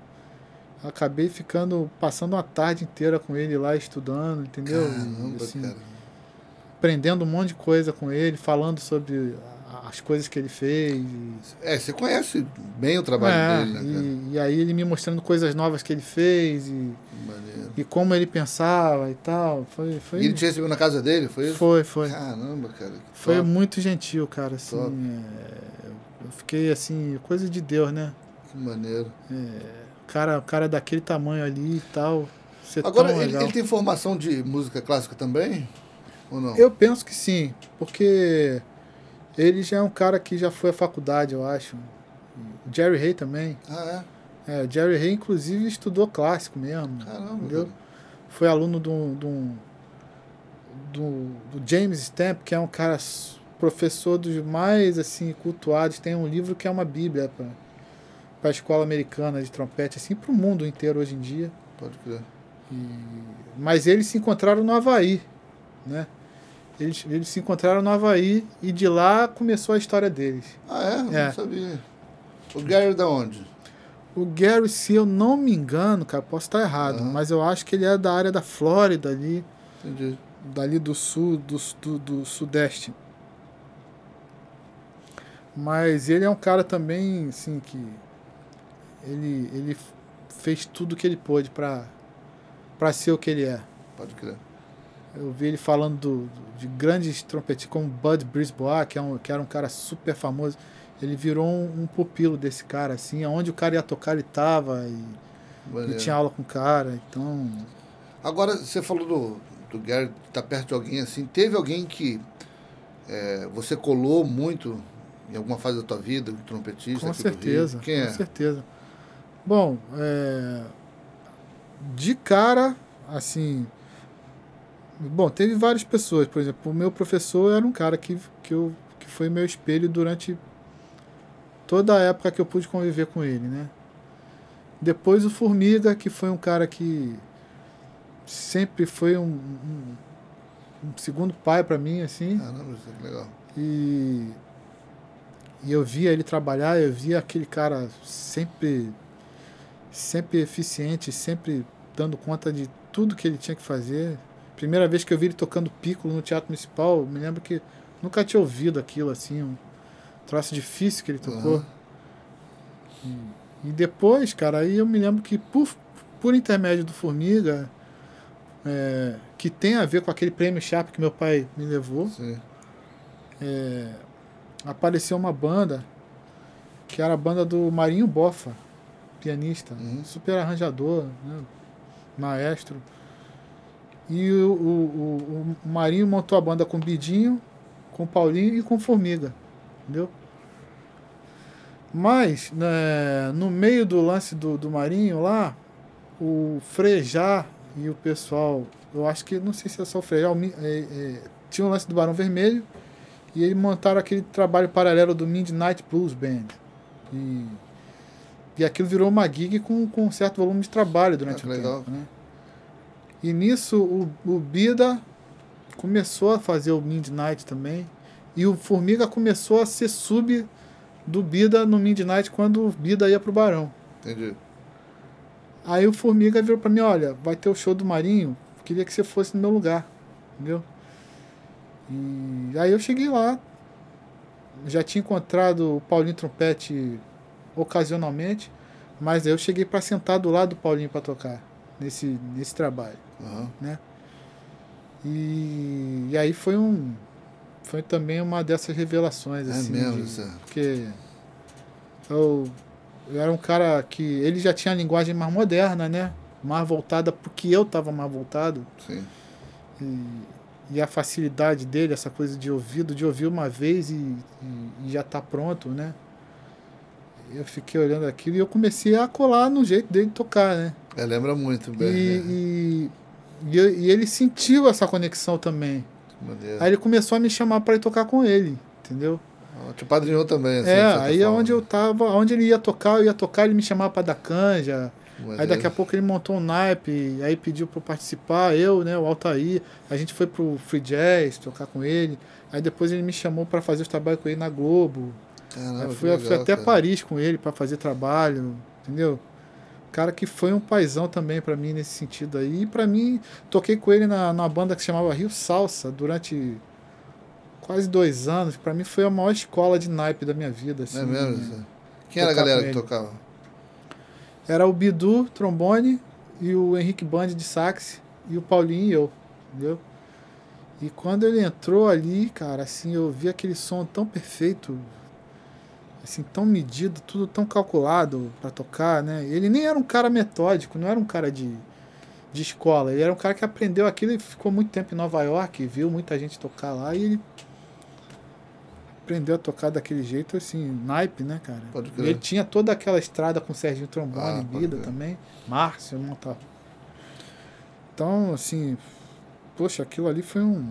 Acabei ficando, passando uma tarde inteira com ele lá estudando, entendeu? Caramba, assim, cara. Aprendendo um monte de coisa com ele, falando sobre as coisas que ele fez. É, você conhece bem o trabalho é, dele, né, cara? E, e aí ele me mostrando coisas novas que ele fez e, e como ele pensava e tal. Foi, foi... E ele te recebeu na casa dele, foi isso? Foi, foi. Caramba, cara. Foi muito gentil, cara. Assim, é, eu fiquei assim, coisa de Deus, né? Que maneiro. É... Cara, cara daquele tamanho ali e tal. Agora, ele, ele tem formação de música clássica também? Ou não? Eu penso que sim, porque ele já é um cara que já foi à faculdade, eu acho. O Jerry Hay também. Ah, é? É, o Jerry Hay, inclusive, estudou clássico mesmo. Caramba. Entendeu? Cara. Foi aluno do, do, do, do James Stamp, que é um cara professor dos mais assim, cultuados. Tem um livro que é uma bíblia, pra, para a escola americana de trompete, assim, para o mundo inteiro hoje em dia. Pode crer. E... Mas eles se encontraram no Havaí, né? Eles, eles se encontraram no Havaí e de lá começou a história deles. Ah, é? é. Não sabia. O Gary da onde? O Gary, se eu não me engano, cara, posso estar errado, uhum. mas eu acho que ele é da área da Flórida ali. Entendi. Dali do sul, do, do, do sudeste. Mas ele é um cara também, assim, que... Ele, ele fez tudo o que ele pôde para para ser o que ele é. Pode crer. Eu vi ele falando do, de grandes trompetistas como Bud Brisbois, que, é um, que era um cara super famoso. Ele virou um, um pupilo desse cara, assim, onde o cara ia tocar ele estava e, e tinha aula com o cara. Então... Agora, você falou do, do Gary estar tá perto de alguém assim. Teve alguém que é, você colou muito em alguma fase da tua vida, um trompetista? Com certeza, Quem com é? certeza. Bom, é, de cara, assim... Bom, teve várias pessoas. Por exemplo, o meu professor era um cara que, que, eu, que foi meu espelho durante toda a época que eu pude conviver com ele, né? Depois o Formiga, que foi um cara que sempre foi um, um, um segundo pai para mim, assim. Ah, não, isso é legal. E, e eu via ele trabalhar, eu via aquele cara sempre... sempre eficiente, sempre dando conta de tudo que ele tinha que fazer. Primeira vez que eu vi ele tocando píccolo no Teatro Municipal, eu me lembro que nunca tinha ouvido aquilo, assim, um troço difícil que ele tocou. Uhum. E, e depois, cara, aí eu me lembro que por, por intermédio do Formiga, é, que tem a ver com aquele prêmio Sharp que meu pai me levou, é, apareceu uma banda, que era a banda do Marinho Boffa, pianista, uhum. super arranjador, né? Maestro. E o, o, o Marinho montou a banda com o Bidinho, com o Paulinho e com o Formiga, entendeu? Mas, né, no meio do lance do, do Marinho lá, o Frejá e o pessoal, eu acho que, não sei se é só o Frejá, o, é, é, tinha o lance do Barão Vermelho e eles montaram aquele trabalho paralelo do Midnight Blues Band. E... E aquilo virou uma gig com, com um certo volume de trabalho durante ah, o legal. tempo, né? E nisso o, o Bida começou a fazer o Midnight também. E o Formiga começou a ser sub do Bida no Midnight quando o Bida ia pro Barão. Entendi. Aí o Formiga virou pra mim, olha, vai ter o show do Marinho, queria que você fosse no meu lugar, entendeu? E aí eu cheguei lá, já tinha encontrado o Paulinho Trompete... ocasionalmente, mas eu cheguei para sentar do lado do Paulinho para tocar nesse, nesse trabalho, uhum. né? E, e aí foi um, foi também uma dessas revelações, é assim, mesmo, de, porque eu, eu era um cara que ele já tinha a linguagem mais moderna, né? Mais voltada porque eu estava mais voltado. Sim. E, e a facilidade dele, essa coisa de ouvido, de ouvir uma vez e, e, e já tá pronto, né? Eu fiquei olhando aquilo e eu comecei a colar no jeito dele tocar, né? É, lembra muito bem. E, né? e, E, e ele sentiu essa conexão também. Aí ele começou a me chamar para ir tocar com ele, entendeu? Te padrinhou também, assim. É, aí é onde eu tava, onde ele ia tocar, eu ia tocar, ele me chamava para dar canja. Mas aí daqui Deus. a pouco ele montou um naipe, aí pediu para eu participar, eu, né, o Altair, a gente foi pro Free Jazz tocar com ele, aí depois ele me chamou para fazer os trabalhos com ele na Globo. Caramba, fui, legal, fui até cara. Paris com ele para fazer trabalho, entendeu? Cara que foi um paizão também para mim nesse sentido aí, e para mim, toquei com ele na, numa banda que se chamava Rio Salsa durante quase dois anos, para mim foi a maior escola de naipe da minha vida. Assim, é mesmo? Né? Quem era a galera que tocava? Era o Bidu, trombone, e o Henrique Band de sax, e o Paulinho e eu, entendeu? E quando ele entrou ali, cara, assim, eu vi aquele som tão perfeito, assim, tão medido, tudo tão calculado pra tocar, né? Ele nem era um cara metódico, não era um cara de, de escola, ele era um cara que aprendeu aquilo e ficou muito tempo em Nova York, viu muita gente tocar lá, e ele aprendeu a tocar daquele jeito, assim, naipe, né, cara? Pode crer. Ele tinha toda aquela estrada com o Serginho Trombone, ah, Bida também, Márcio Montaúi. Então, assim, poxa, aquilo ali foi um...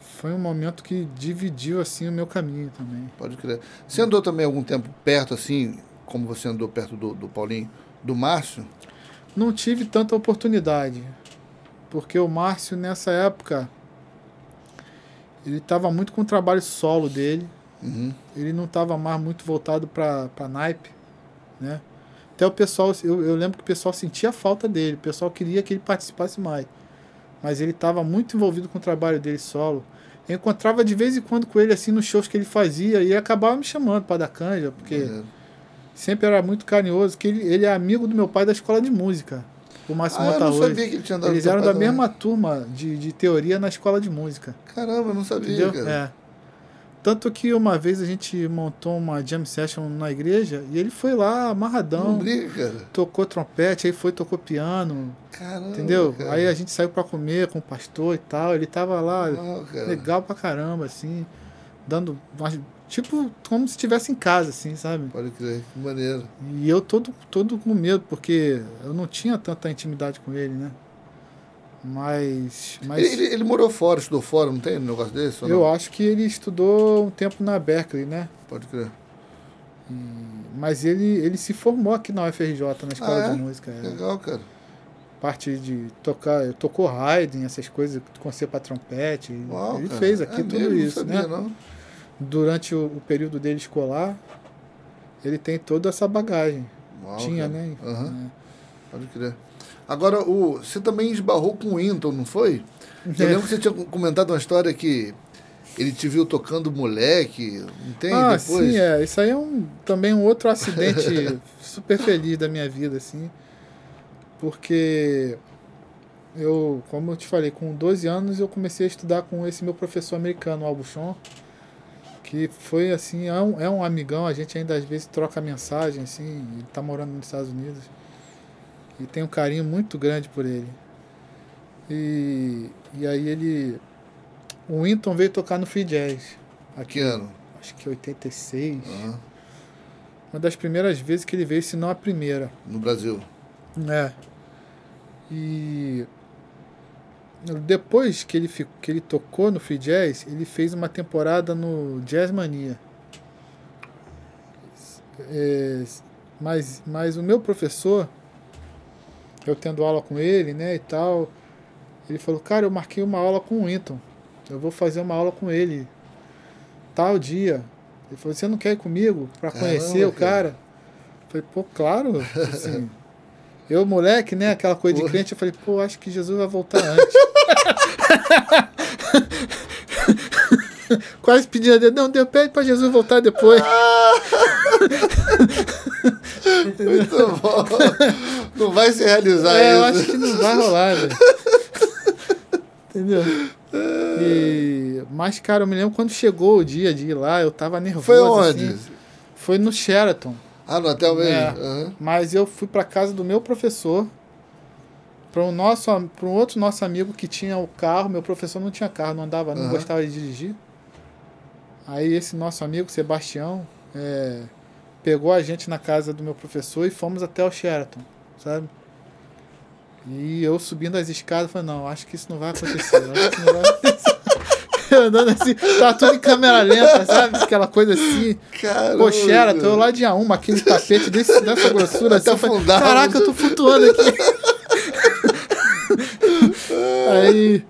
Foi um momento que dividiu, assim, o meu caminho também. Pode crer. Você andou também algum tempo perto, assim, como você andou perto do, do Paulinho, do Márcio? Não tive tanta oportunidade, porque o Márcio, nessa época... Ele estava muito com o trabalho solo dele. Uhum. Ele não estava mais muito voltado para para naipe, né? Até o pessoal, eu, eu lembro que o pessoal sentia a falta dele. O pessoal queria que ele participasse mais. Mas ele estava muito envolvido com o trabalho dele solo. Eu encontrava de vez em quando com ele, assim, nos shows que ele fazia. E ele acabava me chamando para dar canja, porque uhum. sempre era muito carinhoso. Que ele, ele é amigo do meu pai da escola de música. O Márcio ah, Montaúi. Eu não sabia que ele tinha andado. Eles eram da também. mesma turma de, de teoria na escola de música. Caramba, eu não sabia, entendeu? Cara. É. Tanto que uma vez a gente montou uma jam session na igreja e ele foi lá amarradão. Não briga, cara. Tocou trompete, aí foi, tocou piano. Caramba, entendeu? Cara. Aí a gente saiu pra comer com o pastor e tal. Ele tava lá, oh, legal pra caramba, assim. Dando... Tipo, como se estivesse em casa, assim, sabe? Pode crer, que maneiro. E eu todo, todo com medo, porque eu não tinha tanta intimidade com ele, né? Mas... mas... Ele, ele, ele morou fora, estudou fora, não tem um negócio desse? Eu acho que ele estudou um tempo na Berkeley, né? Pode crer. E, mas ele, ele se formou aqui na U F R J, na Escola ah, é? de Música. É. Legal, cara. Parte de tocar... Tocou Haydn, essas coisas, concerto pra trompete. Uau, ele cara. fez aqui é tudo mesmo, isso, não sabia, né? Não. Durante o, o período dele escolar, ele tem toda essa bagagem. Uau, tinha, cara. né? Uhum. É. Pode crer. Agora, o, você também esbarrou com o Wynton, não foi? É. Eu lembro que você tinha comentado uma história que ele te viu tocando moleque, não tem? Ah, depois? Sim, é. Isso aí é um, também um outro acidente super feliz da minha vida, assim. Porque eu, como eu te falei, com doze anos eu comecei a estudar com esse meu professor americano, Albuchon. Que foi assim, é um, é um amigão, a gente ainda às vezes troca mensagem, assim, ele tá morando nos Estados Unidos e tem um carinho muito grande por ele. E, e aí ele, o Wynton veio tocar no Free Jazz. Aqui, que ano? Acho que oitenta e seis. Uhum. Uma das primeiras vezes que ele veio, se não a primeira. No Brasil. É. E... Depois que ele, ficou, que ele tocou no Free Jazz, ele fez uma temporada no Jazz Mania. É, mas, mas o meu professor, eu tendo aula com ele, né, e tal, ele falou, cara, eu marquei uma aula com o Wynton, eu vou fazer uma aula com ele, tal dia. Ele falou, você não quer ir comigo pra conhecer o cara? Eu falei, pô, claro, assim... Eu, moleque, né? Aquela coisa Porra. de crente, eu falei, pô, acho que Jesus vai voltar antes. Quase pedindo a Deus, não, Deus pede pra Jesus voltar depois. Muito bom. Não vai se realizar é, isso. Eu acho que não vai rolar, velho. Entendeu? E... Mas, cara, eu me lembro quando chegou o dia de ir lá, eu tava nervoso. Foi onde? Assim. Foi no Sheraton. Ah, no hotel mesmo? É, uhum. Mas eu fui pra casa do meu professor, para um, um outro nosso amigo que tinha o carro. Meu professor não tinha carro, não andava, não uhum. gostava de dirigir. Aí esse nosso amigo, Sebastião, é, pegou a gente na casa do meu professor e fomos até o Sheraton, sabe? E eu subindo as escadas, falei, não, acho que isso não vai acontecer, acho que isso não vai acontecer. Andando assim, tá tudo em câmera lenta, sabe? Aquela coisa assim. Caramba. Poxera, tô lá de A um, aquele tapete desse, dessa grossura assim. Falei, caraca, eu tô flutuando aqui. aí,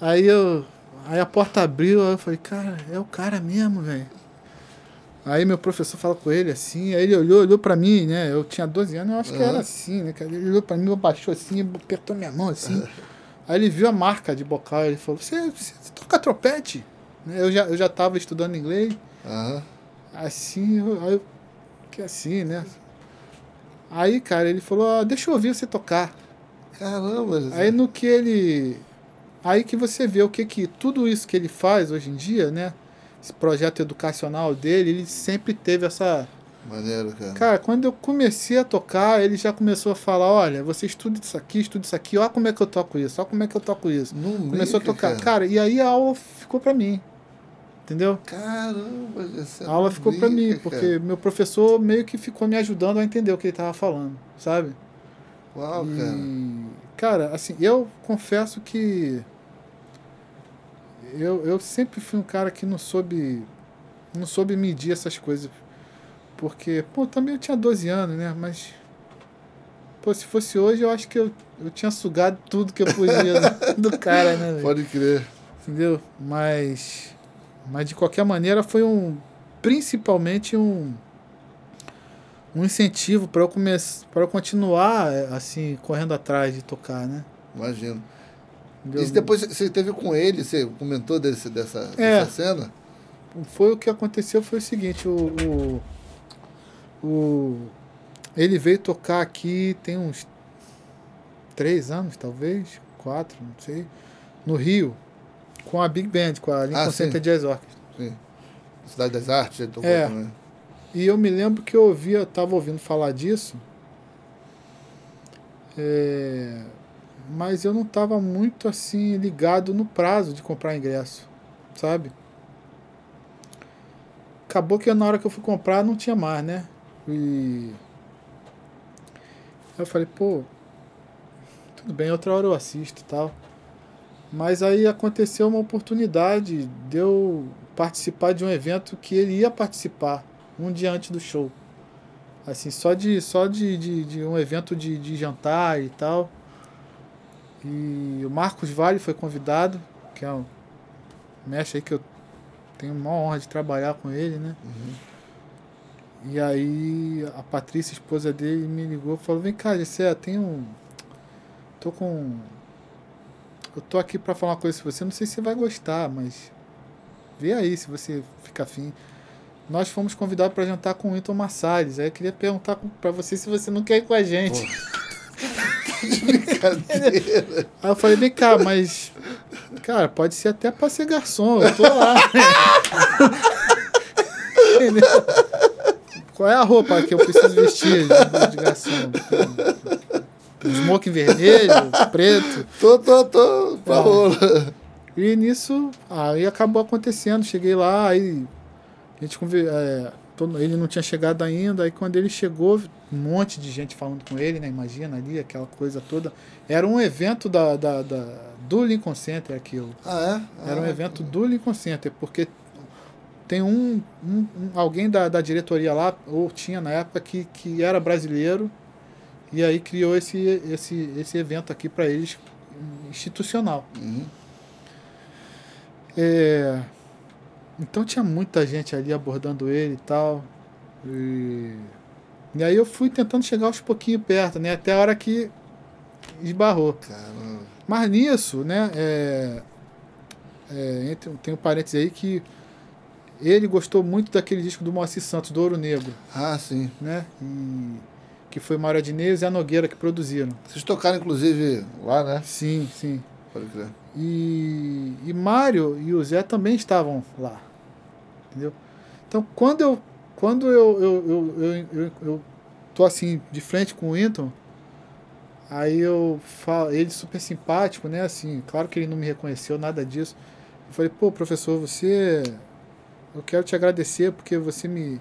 aí eu. Aí a porta abriu, aí eu falei, cara, é o cara mesmo, velho. Aí meu professor falou com ele assim, aí ele olhou, olhou pra mim, né? Eu tinha doze anos, eu acho uhum. que era assim, né? Ele olhou pra mim, abaixou assim, apertou minha mão assim. Uhum. Aí ele viu a marca de bocal, ele falou, você toca trompete? Eu já, eu já tava estudando inglês. Uhum. Assim, aí eu... Que assim, né? Aí, cara, ele falou, ah, deixa eu ouvir você tocar. Caramba, José. Aí no que ele... Aí que você vê o que que... Tudo isso que ele faz hoje em dia, né? Esse projeto educacional dele, ele sempre teve essa... Maneiro, cara. Cara, quando eu comecei a tocar, ele já começou a falar, olha, você estuda isso aqui, estuda isso aqui, olha como é que eu toco isso, olha como é que eu toco isso. Não começou brinca, a tocar. Cara. cara, e aí a aula ficou pra mim. Entendeu? Caramba, Jessé. A aula ficou brinca, pra mim, porque cara. meu professor meio que ficou me ajudando a entender o que ele tava falando, sabe? Uau, e, cara. Cara, assim, eu confesso que eu, eu sempre fui um cara que não soube, não soube medir essas coisas. Porque, pô, também eu tinha doze anos, né? Mas, pô, se fosse hoje, eu acho que eu, eu tinha sugado tudo que eu podia do cara, né? Véio? Pode crer. Entendeu? Mas, mas, de qualquer maneira, foi um, principalmente um, um incentivo para eu, come- eu continuar, assim, correndo atrás de tocar, né? Imagino. Entendeu? E depois você teve com ele, você comentou desse, dessa, é, dessa cena? Foi o que aconteceu, foi o seguinte, o... o O, ele veio tocar aqui tem uns três anos, talvez, quatro, não sei, no Rio, com a Big Band, com a Lincoln ah, Center Jazz Orchestra. Sim. Cidade das Artes, ele tocou é. também. E eu me lembro que eu ouvia, estava ouvindo falar disso, é, mas eu não estava muito assim ligado no prazo de comprar ingresso, sabe? Acabou que na hora que eu fui comprar não tinha mais, né? E eu falei, pô, tudo bem, outra hora eu assisto e tal. Mas aí aconteceu uma oportunidade de eu participar de um evento que ele ia participar um dia antes do show. Assim, só de, só de, de, de um evento de, de jantar e tal. E o Marcos Vale foi convidado, que é um mexe aí que eu tenho uma honra de trabalhar com ele, né? Uhum. E aí a Patrícia, esposa dele, me ligou e falou, vem cá, Jessé, tem um... Tô com... Eu tô aqui pra falar uma coisa pra você, não sei se você vai gostar, mas... Vê aí se você fica afim. Nós fomos convidados pra jantar com o Wynton Marsalis, aí eu queria perguntar pra você se você não quer ir com a gente. Que brincadeira. Aí eu falei, vem cá, mas... Cara, pode ser até pra ser garçom, eu tô lá. Qual é a roupa que eu preciso vestir de, de garçom? Um smoking vermelho, preto? Tô, tô, tô, pra rola. É. E nisso, aí acabou acontecendo. Cheguei lá, aí a gente é, todo, ele não tinha chegado ainda. Aí quando ele chegou, um monte de gente falando com ele, né? Imagina ali, aquela coisa toda. Era um evento da, da, da, do Lincoln Center aquilo. Ah, é? Ah, Era um evento é. do Lincoln Center, porque... Tem um, um, um alguém da, da diretoria lá, ou tinha na época, que, que era brasileiro, e aí criou esse, esse, esse evento aqui para eles, institucional. Uhum. É, então tinha muita gente ali abordando ele e tal. E, e aí eu fui tentando chegar aos pouquinhos perto, né, até a hora que esbarrou. Caramba. Mas nisso, né, é, é, tem um parênteses aí que... Ele gostou muito daquele disco do Moacir Santos, do Ouro Negro. Ah, sim. Né? E que foi Mário Adinez e a Nogueira que produziram. Vocês tocaram, inclusive, lá, né? Sim, sim. Pode crer. E, e Mário e o Zé também estavam lá. Entendeu? Então, quando eu quando eu, eu, eu, eu, eu, eu tô assim, de frente com o Wynton, aí eu falo, ele super simpático, né? Assim, claro que ele não me reconheceu, nada disso. Eu falei, pô, professor, você... Eu quero te agradecer porque você me,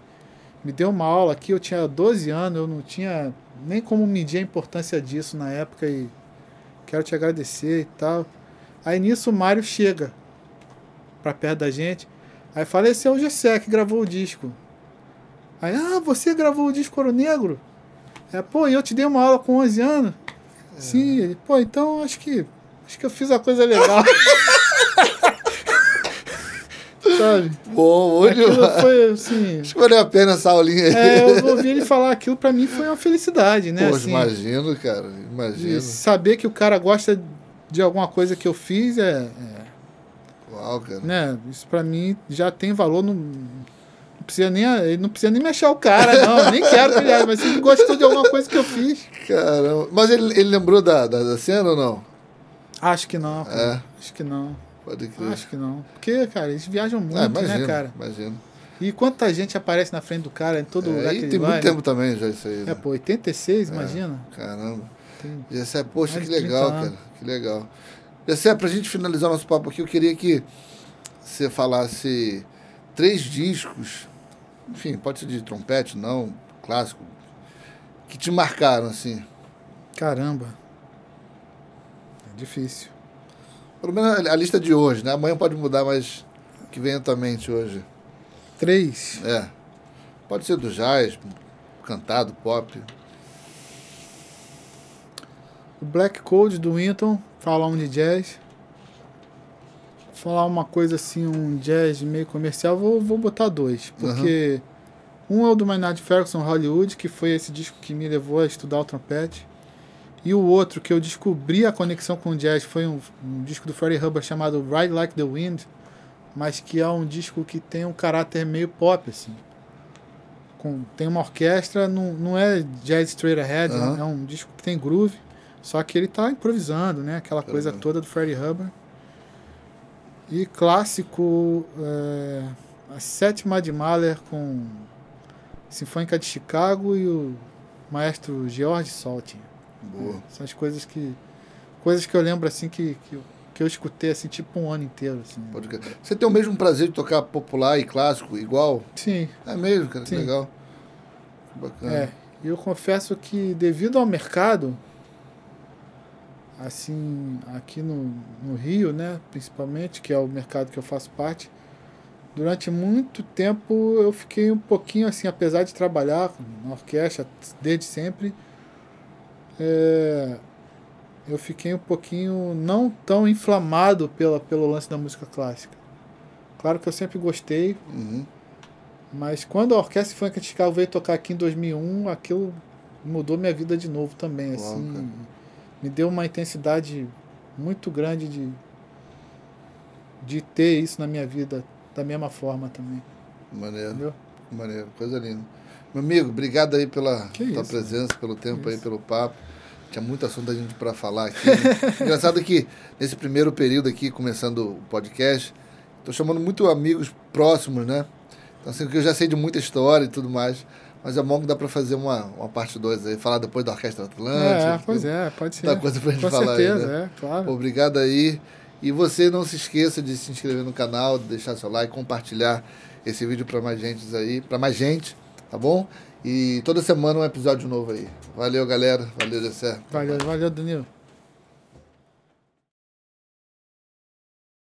me deu uma aula aqui. Eu tinha doze anos, eu não tinha nem como medir a importância disso na época. E quero te agradecer e tal. Aí nisso o Mário chega pra perto da gente. Aí fala, esse é o Jessé que gravou o disco. Aí, ah, você gravou o disco Ouro Negro? É, pô, e eu te dei uma aula com onze anos? É. Sim, ele, pô, então acho que acho que eu fiz a coisa legal. Sabe? Bom, hoje foi assim. Acho que valeu a pena essa aulinha aí. É, eu ouvi ele falar aquilo, pra mim foi uma felicidade, né? Pô, assim, imagino, cara, imagino. E saber que o cara gosta de alguma coisa que eu fiz é... é... Uau, cara. Né? Isso pra mim já tem valor. Não, não precisa nem, ele não precisa nem mexer o cara, não. Nem quero que ele, mas ele gostou de alguma coisa que eu fiz. Caramba. Mas ele, ele lembrou da, da, da cena ou não? Acho que não, cara. É. Acho que não. Pode crer. Acho que não. Porque, cara, eles viajam muito, ah, imagino, né, cara? Imagino. E quanta gente aparece na frente do cara em todo é, lugar que ele vai. E tem muito vai, tempo, né? Também já isso aí. Né? É, pô, oitenta e seis, é, imagina. Caramba. Tem... Jessé, poxa, mais que legal, anos. Cara. Que legal. Jessé, pra gente finalizar nosso papo aqui, eu queria que você falasse três discos, enfim, pode ser de trompete, não, clássico, que te marcaram, assim. Caramba. É difícil. Pelo menos a lista de hoje, né? Amanhã pode mudar, mas que vem à tua mente hoje. Três? É. Pode ser do jazz, cantado, pop. O Black Cold do Wynton, falar um de jazz. Falar uma coisa assim, um jazz meio comercial, vou, vou botar dois. Porque uhum. um é o do Maynard Ferguson, Hollywood, que foi esse disco que me levou a estudar o trompete. E o outro que eu descobri a conexão com o jazz foi um, um disco do Freddie Hubbard chamado Ride Like the Wind, mas que é um disco que tem um caráter meio pop, assim. Com, tem uma orquestra, não, não é jazz straight ahead, uhum. é um disco que tem groove, só que ele tá improvisando, né? Aquela coisa uhum. toda do Freddie Hubbard. E clássico, é, a sétima de Mahler com Sinfônica de Chicago e o maestro George Solti. Boa. São as coisas que coisas que eu lembro assim que, que, que eu escutei assim tipo um ano inteiro assim. Pode crer. Você tem o mesmo prazer de tocar popular e clássico igual? Sim. É mesmo, cara, que legal. Bacana. É, eu confesso que devido ao mercado assim, aqui no, no Rio, né, principalmente, que é o mercado que eu faço parte, durante muito tempo eu fiquei um pouquinho assim, apesar de trabalhar na orquestra desde sempre, É, eu fiquei um pouquinho não tão inflamado pela, pelo lance da música clássica. Claro que eu sempre gostei, uhum. mas quando a Orquestra Sinfônica de Chicago veio tocar aqui em dois mil e um, aquilo mudou minha vida de novo também. Uau, assim, cara. Me deu uma intensidade muito grande de, de ter isso na minha vida, da mesma forma também. Maneiro, entendeu? Maneiro, coisa linda. Meu amigo, obrigado aí pela que tua isso, presença, né? Pelo tempo que aí, isso. pelo papo. Tinha muito assunto da gente para falar aqui. Né? Engraçado que nesse primeiro período aqui, começando o podcast, estou chamando muito amigos próximos, né? Então, assim, que eu já sei de muita história e tudo mais, mas é bom que dá para fazer uma, uma parte dois aí, falar depois da Orquestra Atlântica. É, pois é, pode ser. Muita coisa pra gente com falar certeza, aí, né? É, claro. Obrigado aí. E você não se esqueça de se inscrever no canal, deixar seu like, compartilhar esse vídeo para mais gente aí, para mais gente. Tá bom? E toda semana um episódio novo aí. Valeu, galera. Valeu, Jessé. Valeu, valeu, Danilo.